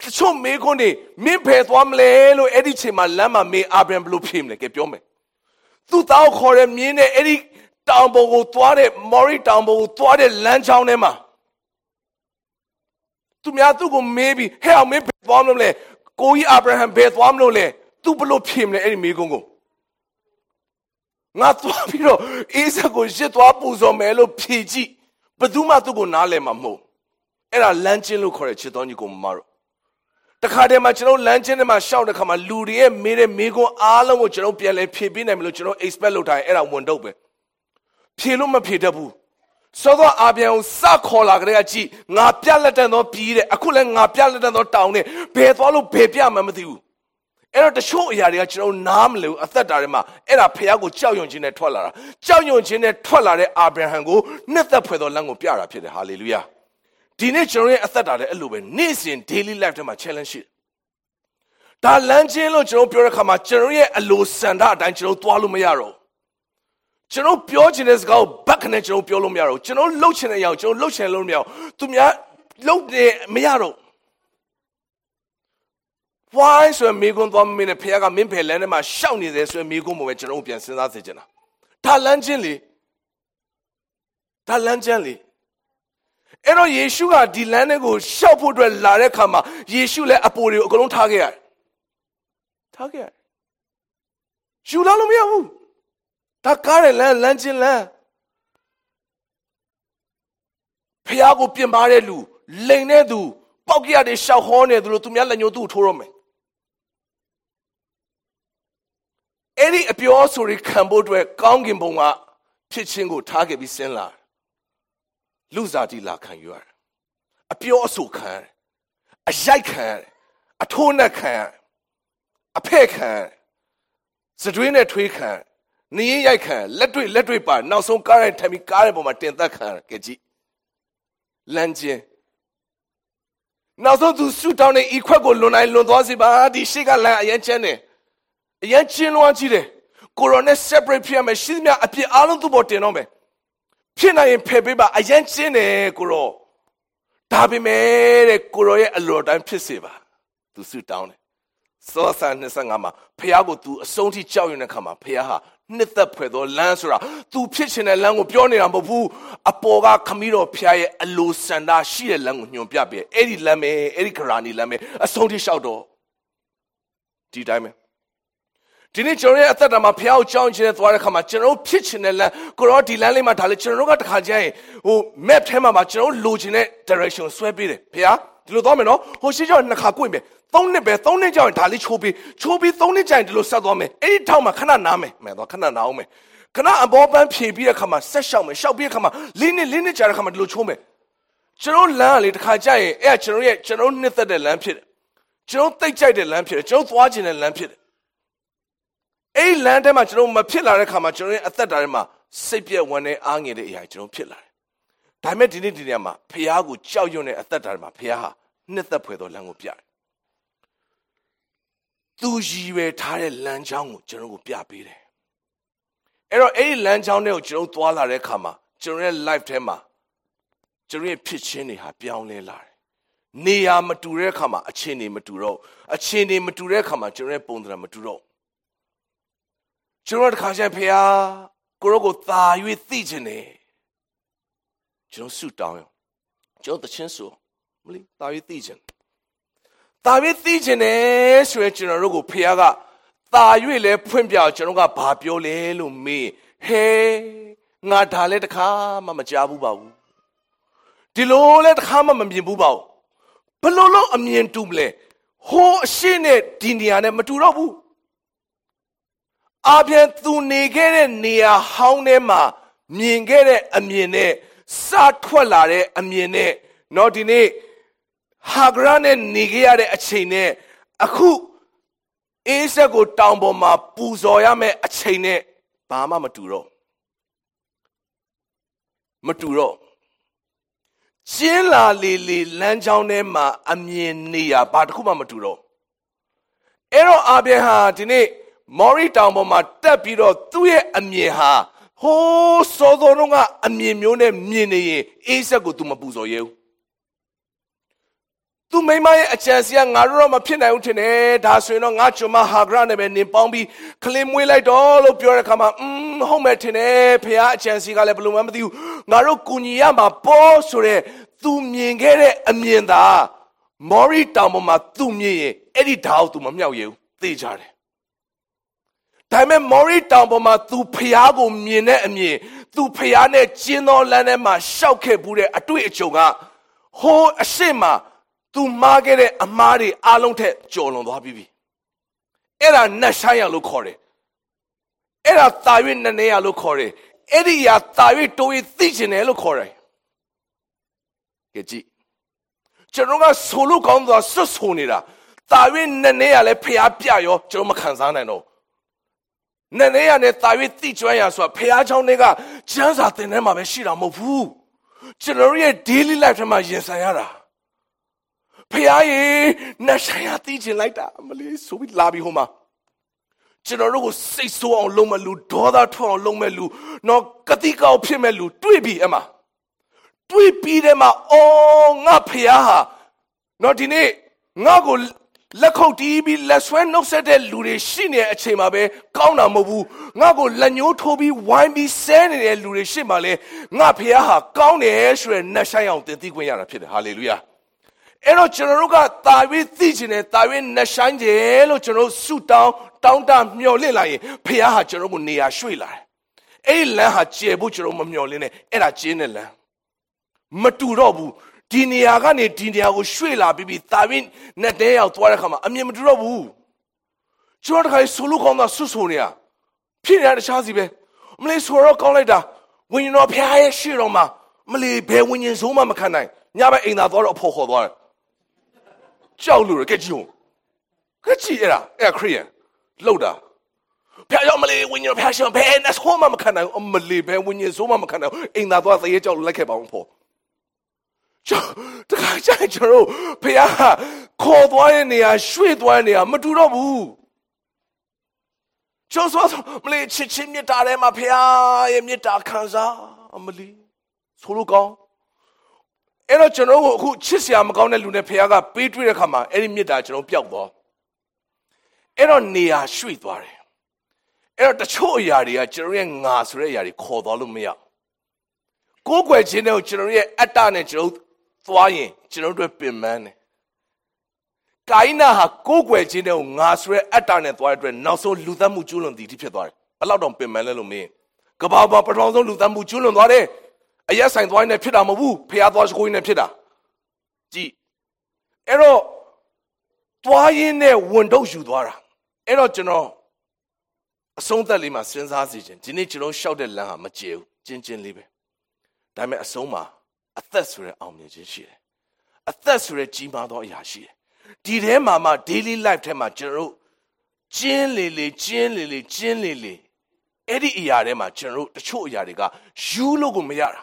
So me gone, me pet one lelo edit my lama me abram blue pim like a piome. Two thou core mine edit tambo tware, mori tambo tware lanchown emma. To me, I took maybe hell me pet one le, go ye Abraham pet one le, two blue pim le any me gongo. Natwa piro isa go jitwa puzo melo phiji baduma tu go na le ma mo era lanchin lo khore chiton ji go maro The Kademachino Lanchin and Mashaw, the Kamaludi, made a Migo Alam, which no Piale Pibin and Luchino, Espelota, and I won't open. Piluma Pitabu. So the Abian Sakola Greachi, Napialata no Pire, Akula Napialata no Town, Payfalo Pepia Mamathu. Era the show Yariachino Namlu, a third Darima, Era Piago Chayon Gene Tolara, Chayon Gene Tolare Abrahango, Nether Pedo Lango Piara Pire, hallelujah. Teenager at that alube, Nissin, daily life to my challenge. That Lanchelo, Jero Puracama, Jerry, a low sanda, Danchero, Tualumiaro. Jero Piochin is go back in Jero Piolumiaro, Jero Lochinao, Jero Lochinao, to Mia Lope Miaro. Why so a Migon one minute Piaga Mimpe Lenema shouting this to a Migum with Jeropian Senazena? That Lancheli, that Lancheli. And on Yeshua, the Lanego, Shapud, Larekama, Yeshua, Apollio, Golon Tagia. Tagia. Shulalumia. Takare land, Lanchin land. Piago Pimarelu, Lenedu, Pogia de Shahone, Lutumia, and Yodu, Torome. Any appears to recambo to a Kongimbonga, Pichingo, Tagia Bisenla. Loser di la can you are a pure so can a jaikan a toner can a pecan Sadrina tree can Ni Yakan, let do it, let do it by now some current time caraboma ten that can get it. Lange now so to suit down a equal lunai londozi by the Shiga la Yanchene Yanchin Wanchide Coronet separate P M and Shimia appear all to Botenome. Pina in Pebiba, I ain't seen a Kuro. Tabi made a Kuroe a lord and Pisiva to sit down. So San Nesangama, Piago to a Sonti Chow in a Kama, Piaha, Nitha Pedo, Lansura, two pitching a lang of Pione and Babu, Apoga, Camino Piae, a low Sanda, she a lang of Piabe, Eddie Lame, Eddie Karani Lame, a Sonti Shado. D Diamond. Teenager at that Mapiao Challenge at Warakama General Pitchin and Gorati Lalima Talichinoga Kaja, who met him a machino, Lugine, direction, Swabide, Pia, Ludomino, Hoshijo and Nakakume, Thonebe, Thonija and Talich Hobi, Chobi, Thonija and Lusadome, any town Makana Name, Medokana Naume, Kana Aboban Pibia Kama, Seshame, Shabia Kama, Lini Linichar Kama Luchume, General Lali Kaja, Air General, General Nitha de Lampid, General Tajai de Lampid, General Wajin and Lampid. A land Macron, my pillar, Camachon, at that Darma, Sapia, one ang in the Iachon pillar. Diamediniama, Piago, Chauune, at that Darma, Piaha, Nether Puedo Langopia. Do ye tire Lanjang, General Piapire? Era a Lanjano, General Tuala Recama, General Life Tema, General Pichini, Hapione Lar. Nia Maturecama, a chini Maturo, a chini Maturecama, General Pondra Maturo. General Kajapia, Gorogota, you eat General suit down. General the chancellor, Muli, Tavi Thejan. Tavi Thejan is General Rogo Piaga. Tayule Pumbia, General Papiole, Lumi. Hey, Natalet Kama Majabu Babu. Dilo let Kama Mambibubao. Palolo Amien Tumble. Ho Shine Diniane Maturabu. Abian tu negere nia haunema, mingere amine, satwalare amine, notine, hagrane nigere achene, aku, isago tamboma puzoyame achene, bama maturo. Maturo. Jela lili lanjaunema aminia, batkuma maturo. Ero abiaha dine, Mori Tamoma Tapiro, Tue Amieha, Ho Sodonga Amiemune Mine, Isa go to Mabuzo you. To make my chance, young Aroma Pinautin, Dasino, Achoma, Hagrane, and Nimpombi, claim we like all of Puracama, Hm, Hometine, Pia, Chansica, Leblum, you, Narukunyama, Posure, Tumingere, Amienda, Mori Tamoma, Tumie, Eddie Tau to Mamma you, Tijare. Time Mori Tamboma, Tu Piago Mine and me, Tu Piane, Gino Lanema, Shauke Bure, Atu Echoga, Ho Ashema, သူ market ရဲ့အမားတွေ အားလုံးထက်ကျော်လွန်သွားပြီပြီ အဲ့ဒါနတ်ဆိုင်းရလို့ခေါ်တယ် အဲ့ဒါသာ၍နည်းနည်းရလို့ခေါ်တယ် အဲ့ဒီရာသာ၍တိုး၍သိကျင်တယ်လို့ခေါ်တယ် ကြည့် ကျွန်တော်ကဆိုလို့ကောင်းသွားဆွတ်ဆိုနေတာ သာ၍နည်းနည်းရလဲဖျားပြရော ကျွန်တော်မခံစားနိုင်တော့ နည်းနည်းရနဲ့သာ၍သိကျွမ်းရဆိုတာဖျားချောင်းတွေကကျမ်းစာသင်ထဲမှာပဲရှိတာမဟုတ်ဘူး ကျွန်တော်ရဲ့ daily life ထဲမှာရင်ဆိုင်ရတာ ဖျားရေနတ်ဆိုင်ရာသိကျင်လိုက်တာမလေးဆိုပြီးလာပြီးဟိုမှာ ကျွန်တော်တို့ကိုစိတ်ဆိုးအောင်လုံးမလူဒေါသထွက်အောင်လုံးမလူနော်ကတိကောက်ဖြစ်မဲ့လူတွေ့ပြီအမတွေ့ပြီးတဲ့မှာအော်ငါဖျားဟာနော်ဒီနေ့ငါ့ကိုလက်ခုပ်တီးပြီးလက်ဆွဲနှုတ်ဆက်တဲ့လူတွေရှိနေတဲ့အချိန်မှာပဲကောင်းတာမဟုတ်ဘူးငါ့ကိုလက်ညှိုးထိုးပြီးဝိုင်းပြီးဆဲနေတဲ့လူတွေရှိမှလဲငါဖျားဟာကောင်းတယ်ဆိုရယ်နတ်ဆိုင်ရာကိုသင်သိခွင့်ရတာဖြစ်တယ်ဟာလေလုယာ အဲ့တော့ကျွန်တော်တို့ကတာဝေးသိကျင်တယ်တာဝေးနှဆိုင်ကျဲလို့ကျွန်တော်ဆူတောင်းတောင်းတမျှော်လင့်လိုက်ရင်ဖခင်ဟာကျွန်တော်ကိုနေရာရွှေ့လာတယ်အဲ့ဒီလမ်းဟာကျယ်ဖို့ကျွန်တော်မမျှော်လင့်နဲ့အဲ့ဒါကျင်းတဲ့လမ်းမတူတော့ဘူးဒီနေရာကနေဒီနေရာကိုရွှေ့လာပြီးပြီးတာဝေးနဲ့တဲ့ရောက်သွားတဲ့ခါမှာအမြင်မတူတော့ဘူးကျွန်တော်တို့ခါကြီးဆူလို့ကောင်းတာဆွတ်ဆိုနေရဖြစ်နေတဲ့တခြားစီပဲမလေးဆိုတော့ကောင်းလိုက်တာဝိညာဉ်တော်ဖခင်ရဲ့ရှေ့တော်မှာမလေးဘယ်ဝိညာဉ်ဆိုမှမခံနိုင်ညာဘက်အိမ်သာသွားတော့အဖို့ခေါ်သွားတယ်ကြောက်လို့ရကြည်ကြုံ ခရီးရအဲ့ခရီးရလောက်တာဖခင်ရောက်မလေးဝိညာဉ်ဖခင်ရှင်ဘယ်နဲ့ဆိုမှမခံနိုင်ဘူးအမလေးဘယ်ဝိညာဉ်ဆိုမှမခံနိုင်ဘူးအိမ်သာသွားသေးကြောက်လိုက်ခဲ့ပါဦးဖို့ကြောက်တခါကျရင်ကျွန်တော်တို့ဖခင်ဟာခေါ်သွားတဲ့နေရာရွှေ့သွားတဲ့နေရာမတူတော့ဘူးကျွန်တော်ဆိုဆိုမလေးချစ်ချင်းမြတ်တာထဲမှာဖခင်ရဲ့မြတ်တာခံစားအမလေးဆိုလို့ကောင်း အဲ့တော့ကျွန်တော်တို့အခုချစ်စရာမကောင်းတဲ့လူနဲ့ဖခင်ကပေးတွေ့တဲ့အခါမှာအဲ့ဒီမြတ်တာကျွန်တော်ပျောက်သွားအဲ့တော့နေရာရွှေ့သွားတယ်အဲ့တော့တချို့အရာတွေကကျွန်တော်ရဲ့အတ္တနဲ့ကျွန်တော်သွားရင်ကျွန်တော်တို့ပြင်ပန်းတယ်ဂိုင်းနာဟာကိုယ်ွယ်ခြင်းနဲ့ကိုကျွန်တော်ရဲ့အတ္တနဲ့သွားရတဲ့နောက်ဆုံးလူသတ်မှုကျူးလွန်သည်တိဖြစ်သွားတယ်ဘယ်လောက်တော့ပင်ပန်းလဲလို့မင်းကဘာဘာပထမဆုံးလူသတ်မှုကျူးလွန်သွားတယ် အရက်ဆိုင်သွားရင်နဲ့ဖြစ်တာမဟုတ်ဘူးဖျားသွားရှိခိုးရင်နဲ့ဖြစ်တာကြည်ကျွန်တော်အဆုံးသက်လေးမှာစဉ်းစားစီခြင်းဒီနေ့ကျွန်တော်ရှောက်တဲ့လမ်းဟာမကျဲဘူးကျင်းကျင်းလေးပဲဒါပေမဲ့အဆုံးမှာအသက်ဆိုတဲ့အအောင်မြင်ခြင်းရှိတယ်အသက်ဆိုတဲ့ကြီးမားသောအရာရှိတယ်ဒီထဲမှာမှ daily life ထဲမှာကျွန်တော်ကျင်းလေလေကျင်းလေလေကျင်းလေလေအဲ့ဒီအရာထဲမှာကျွန်တော်တချို့အရာတွေကယူလို့ကိုမရတာ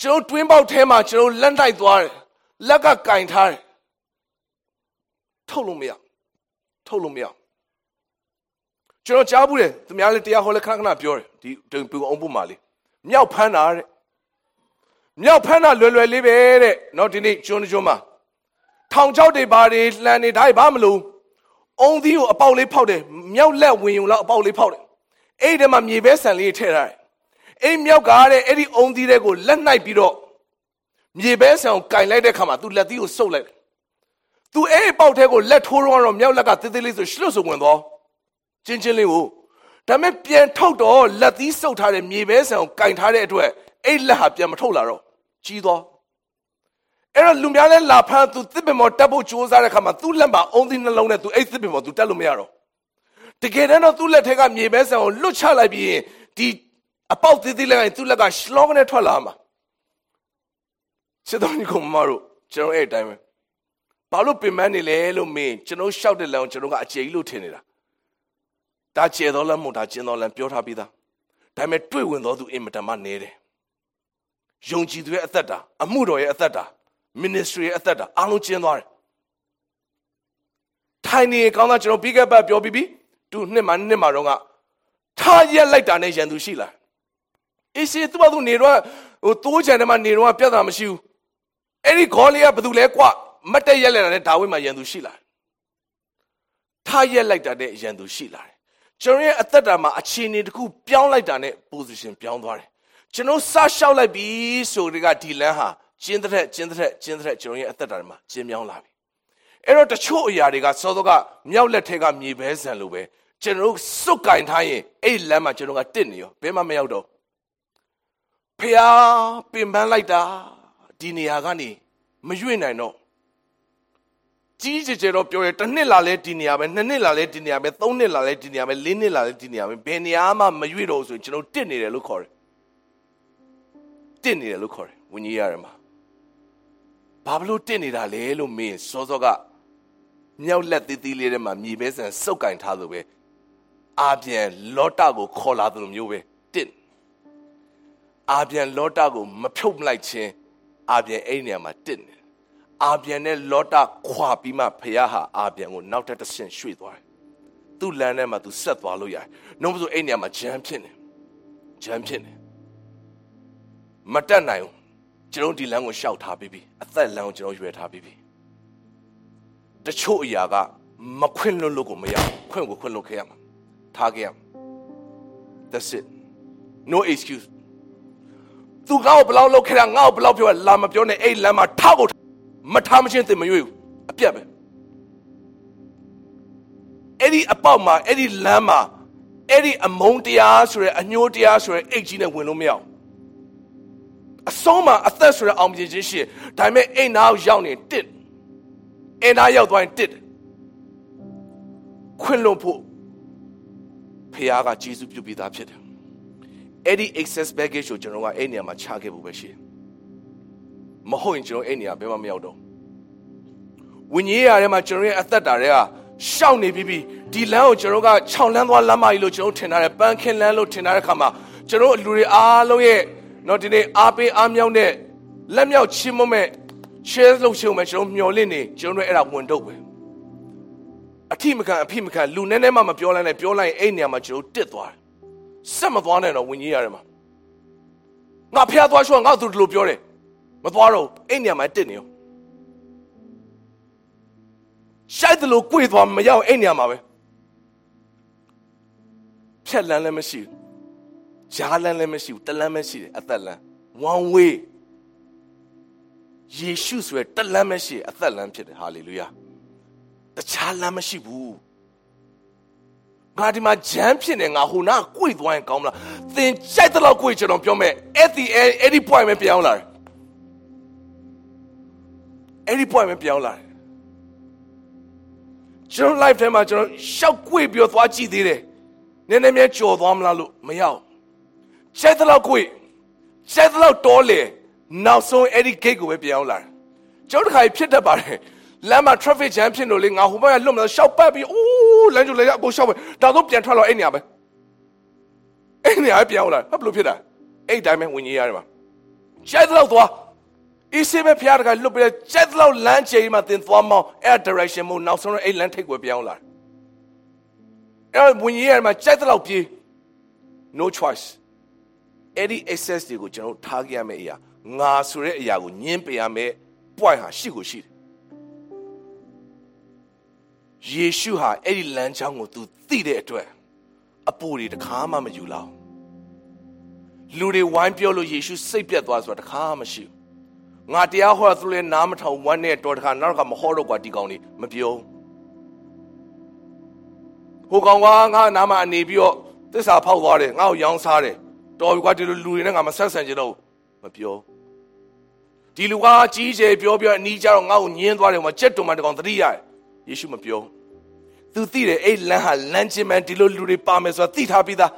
ကျွန်တော်တွင်းပေါက်ထဲမှာကျွန်တော်လန့်တိုက်သွားတယ်လက်ကကင်ထားတယ်ထုတ်လို့မရထုတ်လို့မရကျွန်တော်ကြားဘူးတယ်သူများလေးတရားဟောလဲခဏခဏပြောတယ်ဒီတွင်ပူအောင်ပုတ်မှလေးမြောက်ဖမ်းတာတဲ့မြောက်ဖမ်းတာလွယ်လွယ်လေးပဲတဲ့เนาะဒီနေ့ကျွန်တော်တို့ကျွန်မထောင်ချောက်တွေဘာတွေလန်နေတိုင်းဘာမလို့အုံသီးကိုအပေါက်လေးဖောက်တယ်မြောက်လက်ဝင်ယူလောက်အပေါက်လေးဖောက်တယ်အဲ့ဒီထဲမှာမြေပဲဆန်လေးထည့်ထားတယ် အေးမြောက်ကတဲ့အဲ့ဒီအုံသီးတွေကိုလက်နိုင်ပြီးတော့မြေပဲဆန်ကိုကင်လိုက်တဲ့ခါမှာသူ့လက်သီးကိုစုပ်လိုက်တယ်သူ့အဲ့အပေါက်ထဲကိုလက်ထိုးတော့မြေပဲဆန်ကိုကင်ထားတဲ့အတွက်အဲ့လက်ဟာပြန်မထုတ်လာတော့ကြီးသွားအဲ့တော့လူများလဲလာဖမ်းသူသစ်ပင်ပေါ်တက်ဖို့ကြိုးစားတဲ့ခါမှာသူ့လက်မအုံသီးနှလုံးနဲ့သူအဲ့သစ်ပင်ပေါ်သူတက်လို့မရတော့တကယ်တမ်းတော့သူ့လက်ထဲကမြေပဲဆန်ကိုလွတ်ချလိုက်ပြီးရင် ဒီအပေါက်သေးသေးလေးကသူ့လက်ကရှလောင်းနဲ့ထွက်လာမှာစေတော်ကြီးကိုမမတို့ကျွန်တော်ရဲ့အတိုင်းပဲဘာလို့ပင်ပန်းနေလဲလို့မင်းကျွန်တော်ရှောက်တဲ့လမ်းကျွန်တော်ကအကျေကြီးလို့ထင်နေတာဒါကျေတော်လမ်းမို့ဒါကျင်းတော်လမ်းပြောထားပြီးသားဒါပေမဲ့တွေ့ဝင်တော်သူအင်မတမနေတယ်ယုံကြည်သူရဲ့အသက်တာအမှုတော်ရဲ့အသက်တာ အေးစေးသူ့ဘာသူနေတော့သူကျန်တယ်မှာနေတော့ပြဿနာမရှိဘူးအဲ့ဒီဂေါလိယဘသူလဲကွမတ်တက်ရက်လက်တာနဲ့ဒါဝိမှာရန်သူရှိလာတာရလိုက်တာတဲ့ရန်သူရှိလာတယ်ကျွန်တော်ရဲ့အသက်တာမှာအခြေအနေတစ်ခုပြောင်းလိုက်တာနဲ့ ဖျားပင်ပန်းလိုက်တာဒီနေရာကနေ မရွေ့နိုင်တော့ကြီးကြီးကျယ်တော့ပြောရဲတစ်နှစ်လာလဲဒီနေရာပဲနှစ်နှစ်လာလဲဒီနေရာပဲသုံးနှစ်လာလဲဒီနေရာပဲလေးနှစ်လာလဲဒီနေရာပဲဘယ်နေရာမှမရွေ့တော့ဆိုရင်ကျွန်တော်တစ်နေတယ်လို့ခေါ်တယ်တစ်နေတယ်လို့ခေါ်တယ်ဝင်ကြီးရတယ်မှာဘာလို့တစ်နေတာလဲလို့မင်းစောစောကမြောက်လက်သေးသေးလေးထဲမှာမြေပဲဆန်စုပ်ကင်ထားသူပဲအာပြန်လောတာကိုခေါ်လာသူမျိုးပဲတစ်အာပြန်လောတာကိုမဖြုတ်မလိုက်ချင်းအာပြန်အဲ့နေရာမှာတစ်နေအာပြန်နဲ့လောတာခွာပြီးမှဖယားဟာအာပြန်ကိုနောက်တစ်ဆင့်ရွှေ့သွားတယ်သူ့လမ်းထဲမှာသူဆက်သွားလို့ရတယ်နှုံးဆိုအဲ့နေရာမှာဂျမ်းဖြစ်နေဂျမ်းဖြစ်နေမတက်နိုင်ဘူးကျွန်တော်ဒီလမ်းကိုရှောက်ထားပြီးပြီအသက်လမ်းကိုကျွန်တော်ရွယ်ထားပြီးပြီတချို့အရာကမခွင့်လွတ်လို့ကိုမရခွင့်ကိုခွင့်လွတ်ခဲ့ရမှာထားခဲ့ရ That's it no excuse သူငါ့ကိုဘလောက်လောက်ခဲ့တာငါ့ကိုဘလောက်ပြောလာမပြောနဲ့အဲ့လမ်းမှာထောက်ကိုမထားမချင်းတင်မရွေ့ဘူးအပြတ်ပဲအဲ့ဒီအပေါက်မှာအဲ့ဒီလမ်းမှာအဲ့ဒီအမုန်းတရားဆိုရဲအညှိုးတရားဆိုရဲအိတ်ကြီးနဲ့ဝင်လို့မရအောင်အဆုံးမှာအသက်ဆိုရဲအောင်မြင်ခြင်းရှိဒါပေမဲ့အိမ်နာရောက်နေတစ်အိမ်နာရောက်သွားရင်တစ်ခွင့်လွန်ဖို့ဖခင်ကယေရှုပြုပြီးသားဖြစ်တယ်အဲ့ဒီ excess baggage ကိုကျွန်တော်ကအဲ့နေရာမှာချခဲ့ဖို့ပဲရှိတယ်မဟုတ်ရင်ကျွန်တော်အဲ့နေရာဘယ်မှမရောက်တော့ဝိညာဉ်ရာထဲမှာကျွန်တော်ရဲ့အသက်တာတွေကရှောက်နေပြီးပြီဒီလမ်းကိုကျွန်တော်ကခြောက်လမ်းသွားလမ်းမကြီးလို့ကျွန်တော်ထင်ထားတယ်ပန်းခင်းလမ်းလို့ထင်ထားတဲ့ခါမှာကျွန်တော်လူတွေအားလုံးရဲ့နော်ဒီနေ့အားပေးအားမြောက်နဲ့လက်မြောက်ချီးမွမ်းမဲ့ share လုပ်ချင်မှကျွန်တော်မျှော်လင့်နေကျွန်တော်အဲ့ဒါဝန်ထုတ်ပဲအထိမခံအဖိမခံလူနဲ့နဲ့မှမပြောလိုက်နဲ့ပြောလိုက်ရင်အဲ့နေရာမှာကျွန်တော်တစ်သွားတယ်ဆက်မသွားနဲ့တော့ဝိညာဉ်ရာထဲမှာငါဖျားသွားရှော့ငါသူတို့လို့ပြောတယ်မသွားတော့အဲ့နေရာမှာတစ်နေရောရှိုက်တယ်လို့ကိုယ်သွားမရောက်အဲ့နေရာမှာပဲဖြတ်လန်းလည်းမရှိဘူးကြားလန်းလည်းမရှိဘူးတလန်းပဲရှိတယ်အသက်လန်း one way ယေရှုဆိုရယ်တလန်းပဲရှိအသက်လန်းဖြစ်တယ် hallelujah တခြားလန်းမရှိဘူးငါဒီမှာဂျမ်းဖြစ်နေငါဟိုနာကိုယ်သွားရင်ကောင်းမလားသင်ရှိုက်တယ်လို့ကိုယ်ကျွန်တော်ပြောမယ်အဲ့ဒီအဲ့ဒီ point ပဲပြောင်းလာတယ်အဲ့ဒီ point ပဲပြောင်းလာတယ်ကျွန်တော် live ထဲမှာကျွန်တော်ရှောက်ကွေ့ပြီးတော့သွားကြည့်သေးတယ်နည်းနည်းများကြော်သွားမလားလို့မရအောင်ခြေသလောက်ကွေ့ခြေသလောက်တော်လေနောက်ဆုံးအဲ့ဒီ gate ကိုပဲပြောင်းလာတယ်ကျွန်တော်တစ်ခါဖြစ်တတ်ပါတယ်လမ်းမှာ traffic jam ဖြစ်လို့လေငါဟိုဘက်ကလွတ်မလို့ရှောက်ပတ်ပြီးအိုးလမ်းကျိုးလေအကိုရှောက်ပဲဒါတော့ပြန်ထွက်လာအဲ့နေရာပဲအဲ့နေရာပြောင်းလာဟာဘလို့ဖြစ်တာအဲ့တိုင်းပဲဝင်ကြီးရတယ်မှာခြေသလောက်သွားအစ်စေမဖျားတကလွတ်ပြီးကျက်လောက်လမ်းချေမှာတင်သွားမောင်းအဲ့ direction မို့နောက်ဆုံးတော့အဲ့ land ထိပ်ွယ်ပြောင်းလာအဲ့ဝင်ကြီးရမှာကျက်လောက်ပြေး no choice အဲ့ဒီ access တွေကိုကျွန်တော်ထားခဲ့ရမယ့်အရာငါဆိုတဲ့အရာကိုညှင်းပယ်ရမယ့် point ဟာရှိကိုရှိတယ်ယေရှုဟာအဲ့ဒီလမ်းကြောင်းကိုသူသိတဲ့အတွက်အပူတွေတခါမှမယူလောက်လူတွေဝိုင်းပြောလို့ယေရှုစိတ်ပြတ်သွားဆိုတာတခါမှမရှိဘူးငါတရားဟောသူလည်းနားမထောင်ဝမ်းနဲ့တော်တခါနောက်တစ်ခါမဟောတော့กว่าဒီကောင်လေးမပြောဟိုကောင်ကငါနားမအနေပြီးတော့သစ္စာဖောက်သွားတယ်ငါ့ကိုရောင်းစားတယ်တော်ပြီกว่าဒီလိုလူတွေနဲ့ငါမဆက်ဆံချင်တော့မပြောဒီလူကကြီးကျယ်ပြောပြောအနီးကျတော့ငါ့ကိုညင်းသွားတယ်ဟိုမှာကြက်တုံမှတကောင်သတိရတယ်ယေရှုမပြောသူသိတယ်အဲ့လမ်းဟာလမ်းချင်းမှန်ဒီလိုလူတွေပါမယ်ဆိုတာသိထားပြီးသား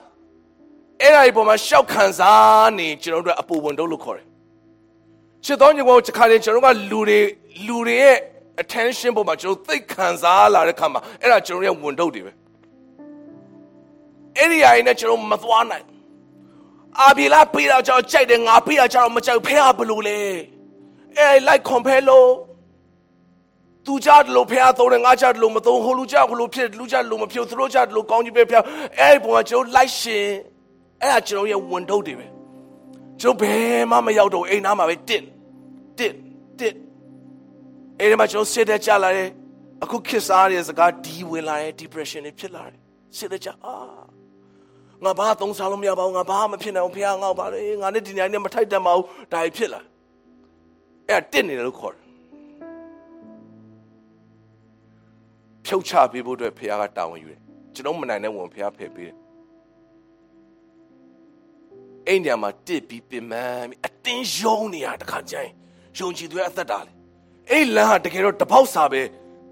အဲ့ဒါဒီပုံမှာရှောက်ခံစားနေကျွန်တော်တို့အပူဝင်တုပ်လို့ခေါ်တယ်ချစ်တော်ညီကောင်တစ်ခါတည်းကျွန်တော်ကလူတွေလူတွေရဲ့ attention ပေါ်မှာကျွန်တော်သိခံစားလာတဲ့ခါမှာအဲ့ဒါကျွန်တော်ရဲ့ဝန်ထုတ်တွေပဲအဲ့ဒီအရင်ကကျွန်တော်မသွားနိုင်အာဘီလာပေးတာကျွန်တော်ကြိုက်တယ်ငါပေးတာကျွန်တော်မကြိုက်ဖះဘလို့လဲအဲ့ like compare လို့သူကြတယ်လို့ဖះသုံးတယ်ငါကြတယ်လို့မသုံးဟိုလူကြဟိုလူဖြစ်လူကြလို့မဖြစ်သူတို့ကြတယ်လို့ကောင်းကြီးပဲဖះအဲ့ဒီပုံမှာကျွန်တော် like ရှင်အဲ့ဒါကျွန်တော်ရဲ့ဝန်ထုတ်တွေပဲကျွန်တော်ဘယ်မှမရောက်တော့အိမ်သားမှာပဲတစ်တစ်တစ်အဲ့ဒီမှာကျွန်တော်စစ်တဲ့ကြလာတယ်အခုခစ်စားရတဲ့စကားဒီဝင်လာတယ် depression တွေဖြစ်လာတယ်စစ်တဲ့ကြအာငါဘာသုံးစားလို့မရပါဘူးငါဘာမှမဖြစ်နိုင်ဘူးဖေငါ့ဘာလဲငါနဲ့ဒီနေရာနဲ့မထိုက်တတ်ပါဘူးဒါကြီးဖြစ်လာအဲ့တစ်နေတယ်လို့ခေါ်တယ်ဖြုတ်ချပေးဖို့အတွက်ဖေကတာဝန်ယူတယ်ကျွန်တော်မနိုင်တဲ့ဝန်ဖေဖယ်ပေးတယ်အိမ်ထဲမှာတစ်ပြီးပြန်မှန်းအတင်းယုံနေရတခါကျရင်ယုံကြည်သူရဲ့အသက်တာလေ အဲ့လမ်းဟာတကယ်တော့တပေါက်စာပဲ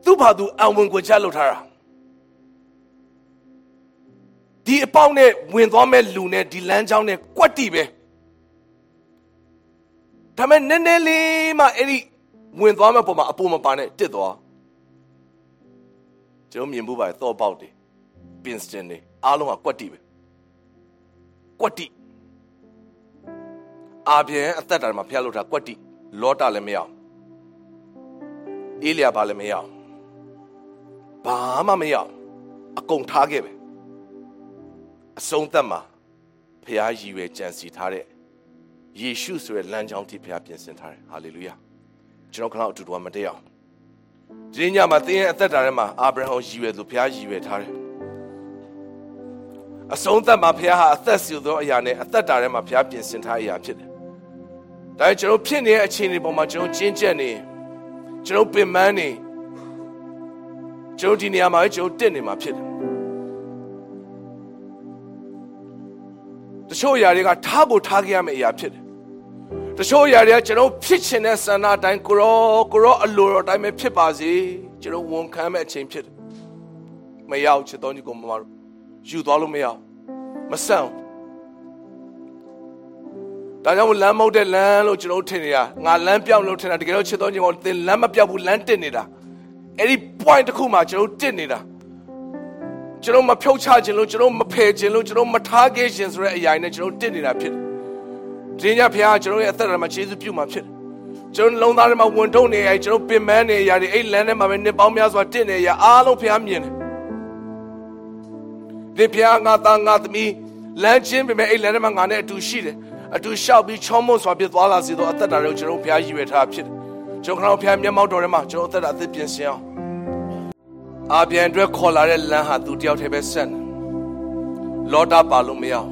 သူ့ဘာသူအံဝင်ခွင့်ချလုပ်ထားတာဒီအပေါက်နဲ့ဝင်သွားမဲ့လူနဲ့ဒီလမ်းကြောင်းနဲ့ကွက်တီပဲဒါမဲ့နည်းနည်းလေးမှအဲ့ဒီဝင်သွားမဲ့ပုံမှာအပေါ်မပါနဲ့တစ်သွားကျွန်တော်မြင်မှုပါတော့ပေါက်တယ်ပင်စတင်နေအားလုံးကကွက်တီပဲကွက်တီအာပြန်အသက်တာမှာဖျက်လို့တာကွက်တီလောတာလည်းမရအောင်အေးလျာပါလည်းမရအောင်ဘာမှမရအောင်အကုန်ထားခဲ့ပဲအဆုံးသက်မှာဖျားရည်ရွယ်ကြံစီထားတဲ့ယေရှုဆိုတဲ့လမ်းကြောင်းထိဖျားပြင်ဆင်ထားတယ်ဟာလေလုယာကျွန်တော်ခဏအတူတူမတည့်အောင်ဒီညမှာသင်ရဲ့အသက်တာထဲမှာအာဗြဟံရည်ရွယ်သူဖျားရည်ရွယ်ထားတယ်အဆုံးသက်မှာဘုရားဟာအသက်ဆူသောအရာနဲ့အသက်တာထဲမှာဘုရားပြင်ဆင်ထားတဲ့အရာဖြစ်တယ်။ဒါကြောင့်ကျွန်တော်ဖြစ်နေတဲ့အခြေအနေပေါ်မှာကျွန်တော်ကျဉ်ကျက်နေကျွန်တော်ပင်ပန်းနေကျွန်တော်ဒီနေရာမှာကျွန်တော်တက်နေမှာဖြစ်တယ်။တချို့အရာတွေကထားကိုထားခဲ့ရမယ့်အရာဖြစ်တယ်။တချို့အရာတွေကကျွန်တော်ဖြစ်ချင်တဲ့ဆန္ဒအတိုင်းကိုရောကိုရောအလိုတော်အတိုင်းပဲဖြစ်ပါစေကျွန်တော်ဝန်ခံမယ့်အချိန်ဖြစ်တယ်။မရောက်ချစ်တော်ညီကိုမမတို့ယူသွားလို့မရအောင်မဆန့်ဒါကြောင့်လမ်းမဟုတ်တဲ့လမ်းလို့ကျွန်တော်ထင်နေတာငါလမ်းပြောင်းလို့ထင်တာတကယ်တော့ချစ်တော်ညီမတို့သင်လမ်းမပြောင်းဘူးလမ်းတက်နေတာအဲ့ဒီ point တစ်ခုမှာကျွန်တော်တက်နေတာကျွန်တော်မဖြုတ်ချခြင်းလို့ကျွန်တော်မဖယ်ခြင်းလို့ကျွန်တော်မထားခဲ့ခြင်းဆိုတဲ့အရာနဲ့ကျွန်တော်တက်နေတာဖြစ်တယ်ဒီညဘုရားကျွန်တော်ရဲ့အသက်တာမှာယေရှုပြုမှာဖြစ်တယ်ကျွန်တော်လုံသားထဲမှာဝင်ထုံနေရကျွန်တော်ပင်ပန်းနေရတဲ့အဲ့လမ်းထဲမှာပဲနှစ်ပေါင်းများစွာတက်နေရအားလုံးဘုရားမြင်တယ်သင်ဖျားငါသားငါသမီးလမ်းချင်းပဲအဲ့လမ်းထဲမှာငါနဲ့အတူရှိတယ်အတူလျှောက်ပြီးချောမွန်စွာပြည့်သွားလာစေတော့အသက်တာတွေကိုကျွန်တော်ဖျားရည်ရွယ်ထားဖြစ်တယ်ကျွန်တော်ခဏဖျားမျက်မှောက်တော်ထဲမှာကျွန်တော်အသက်တာအသစ်ပြင်ဆင်အောင်အာပြန်အတွက်ခေါ်လာတဲ့လမ်းဟာသူတယောက်တည်းပဲဆက်နေလောတာပါလို့မရအောင်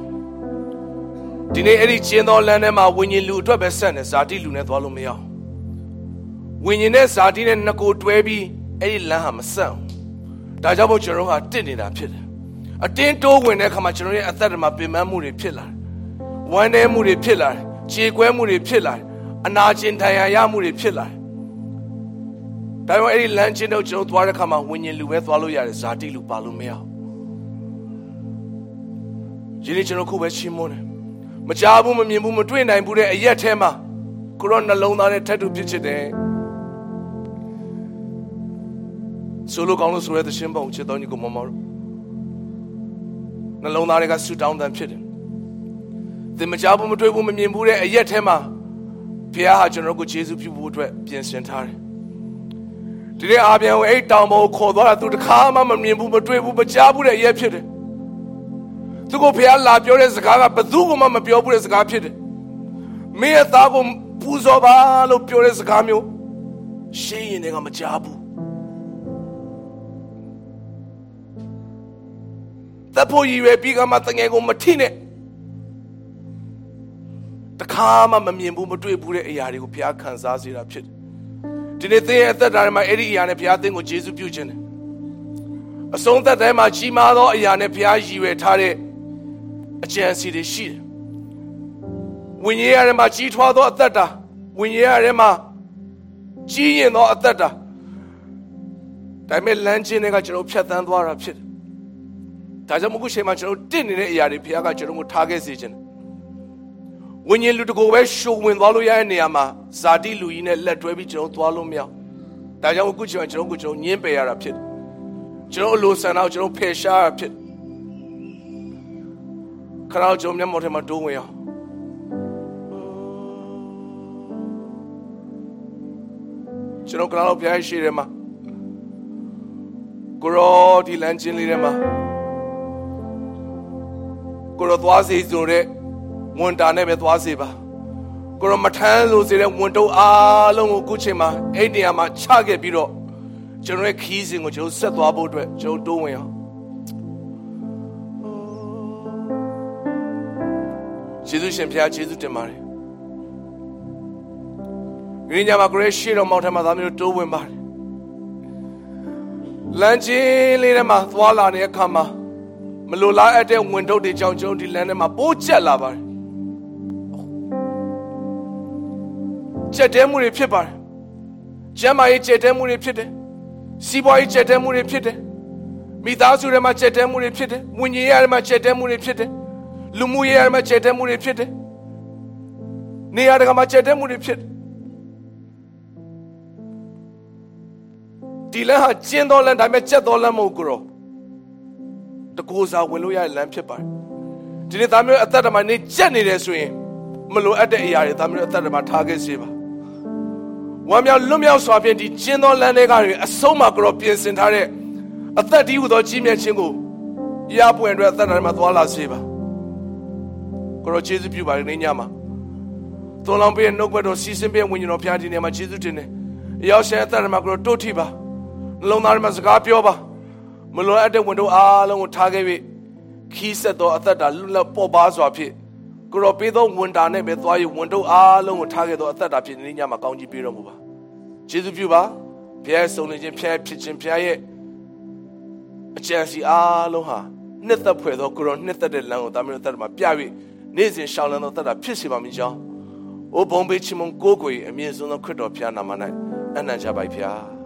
ဒီနေ့အဲ့ဒီကျင်းသောလမ်းထဲမှာဝိညာဉ်လူအတွက်ပဲဆက်နေဇာတိလူနဲ့သွားလို့မရအောင်ဝိညာဉ်နဲ့ဇာတိနဲ့နှစ်ကိုတွဲပြီးအဲ့ဒီလမ်းဟာမဆက်အောင်ဒါကြောင့်မို့ကျွန်တော်ဟာတစ်နေတာဖြစ်တယ်အတင်းတိုးဝင်တဲ့အခါမှာကျွန်တော်ရဲ့အသက်တာမှာပင်ပန်းမှုတွေဖြစ်လာတယ်။ဝမ်းနည်းမှုတွေဖြစ်လာတယ်။ကြေကွဲမှုတွေဖြစ်လာတယ်။အနာကျင်ဒဏ်ရာရမှုတွေဖြစ်လာတယ်။ဒါကြောင့်အဲ့ဒီလမ်းချင်းတို့ကျွန်တော်သွားတဲ့အခါမှာဝိညာဉ်လူပဲသွားလို့ရတယ်ဇာတိလူပါလို့မရဘူး။ဒီနေ့ကျွန်တော်ခုပဲရှင်းမလို့မကြားဘူးမမြင်ဘူးမတွေ့နိုင်ဘူးတဲ့အရက်ထဲမှာကိုရောနှလုံးသားနဲ့ထပ်တူဖြစ်ချစ်တယ်။ဆိုလိုကောင်းလို့ဆိုရတဲ့ရှင်ပုံချစ်တော်ညီကိုမမောလို့နှလုံးသားတွေကဆူတောင်းတန်ဖြစ်တယ်။သင်မကြားဘူးမတွေ့ဘူးမမြင်ဘူးတဲ့အရက်ထဲမှာဘုရားဟာကျွန်တော်ကိုယေရှုပြုဖို့အတွက်ပြင်ဆင်ထားတယ်။ဒီနေ့အာပြန်ဝင်အဲ့တောင်ပေါ်ကိုခေါ်သွားတာသူတခါမှမမြင်ဘူးမတွေ့ဘူးမကြားဘူးတဲ့အရက်ဖြစ်တယ်။သူကိုဘုရားလာပြောတဲ့စကားကဘယ်သူမှမပြောဘူးတဲ့စကားဖြစ်တယ်။မင်းရဲ့သားကိုပူဇော်ပါလို့ပြောတဲ့စကားမျိုးရှင်းရင်တွေကမကြားဘူးတဖို့ရည်ရွယ်ပြီးကမှတငယ်ကိုမထိနဲ့တခါမှမမြင်ဘူးမတွေ့ဘူးတဲ့အရာတွေကိုဘုရားခံစားစေတာဖြစ်တယ်။ဒီနေ့သင်ရဲ့အသက်တာထဲမှာအဲ့ဒီအရာနဲ့ဘုရားသင်ကိုယေရှုပြုခြင်းတယ်။အဆုံးသက်တိုင်းမှာကြီးမားသောအရာနဲ့ဘုရားရည်ရွယ်ထားတဲ့အကျဉ်းစီတွေရှိတယ်။ဝိညာဉ်ရဲ့ထဲမှာကြီးထွားသောအသက်တာဝိညာဉ်ရဲ့ထဲမှာကြီးရင်သောအသက်တာဒါပေမဲ့လမ်းချင်းတွေကကျွန်တော်ဖြတ်သန်းသွားတာဖြစ်တယ်ဒါကြောင့်မကူချိန်မှာကျွန်တော်တင့်နေတဲ့အရာတွေဘုရားကကျွန်တော်ကိုထားခဲ့စေခြင်းဝိညာဉ်လူတကိုပဲရှုံဝင်သွားလို့ရတဲ့နေရာမှာဇာတိလူကြီးနဲ့လက်တွဲပြီးကျွန်တော်သွားလို့မရဒါကြောင့်မကူချိန်မှာကျွန်တော်ကိုကျွန်တော်ညှင်းပယ်ရတာဖြစ်တယ်ကျွန်တော်အလိုဆန္ဒကိုကျွန်တော်ဖယ်ရှားရဖြစ်ခရောင်းကျွန်တော်မျက်မှောက်ထဲမှာတိုးဝင်ရအောင်ကျွန်တော်ကလည်းဘုရားရှိတယ်မှာကိုရောဒီလမ်းချင်းလေးထဲမှာကိုရောသွားစီဆိုတဲ့ဝန်တာနဲ့ပဲသွားစီပါကိုရောမထမ်းလို့စီတဲ့ဝန်တုပ်အားလုံးကိုအခုချိန်မှာအဲ့ဒီနေရာမှာချခဲ့ပြီးတော့ကျွန်တော်ရဲ့ခီးစဉ်ကိုကျွန်တော်ဆက်သွားဖို့အတွက်ကျွန်တော်တိုးဝင်အောင်ယေရှုရှင်ဖျားယေရှုတင်ပါတယ်ဒီနေရာမှာကိုရရှိတော်မောင်ထမသားမျိုးတိုးဝင်ပါတယ်လမ်းကြီးလေးထဲမှာသွားလာတဲ့အခါမှာမလိုလားအပ်တဲ့ဝင်ထုတ်တွေကြောင့်ကျွန်တော်ဒီလမ်းထဲမှာပိုးကျက်လာပါတယ်။ကျက်တဲမှုတွေဖြစ်ပါတယ်။ Jemai chete mu re phit de Siboi chete mu re phit de Midasu re ma chete mu re phit de Munyi re ma chete mu re phit de Lumu re ma chete mu re phit de Niya re ma chete mu re phit Dile ha chin do lan da me chet do lan mo gro The koza win lo ya lan phit par Dile da me atat da ma ni chet ni de so yin mlo at de aya re da me atat da ma tha ke se ba One meow lumia swapping the chin on Lanegari, a soma gropians in Hare, a thirty with a Jimmy Chingo, Yapu and Rathan and Matwala Siva. Corochizu by Ninyama. Tolambi and Noguado season being when you know Piatti Nema Chizutine, Yashathan and Magro Totiba, Lonarmas Gapioba, Muloade window Alon Tagavi, Kisa do Athada Lula Pobazapi. Gropido Wundane Bethway window alone target or third up in Ninyama County Biromuba. Jesuba, Pierre Solinjin Pierre Pitchin Pierre Chelsea Aloha, Nether Puedo Curon, Nether de Lango Damirama Piavi, Nizin Shalan of Tata Pisiba Mijan, O Bombay Chimon Gogui, a Mizon of Credo Piana Manai, and Naja by Pia.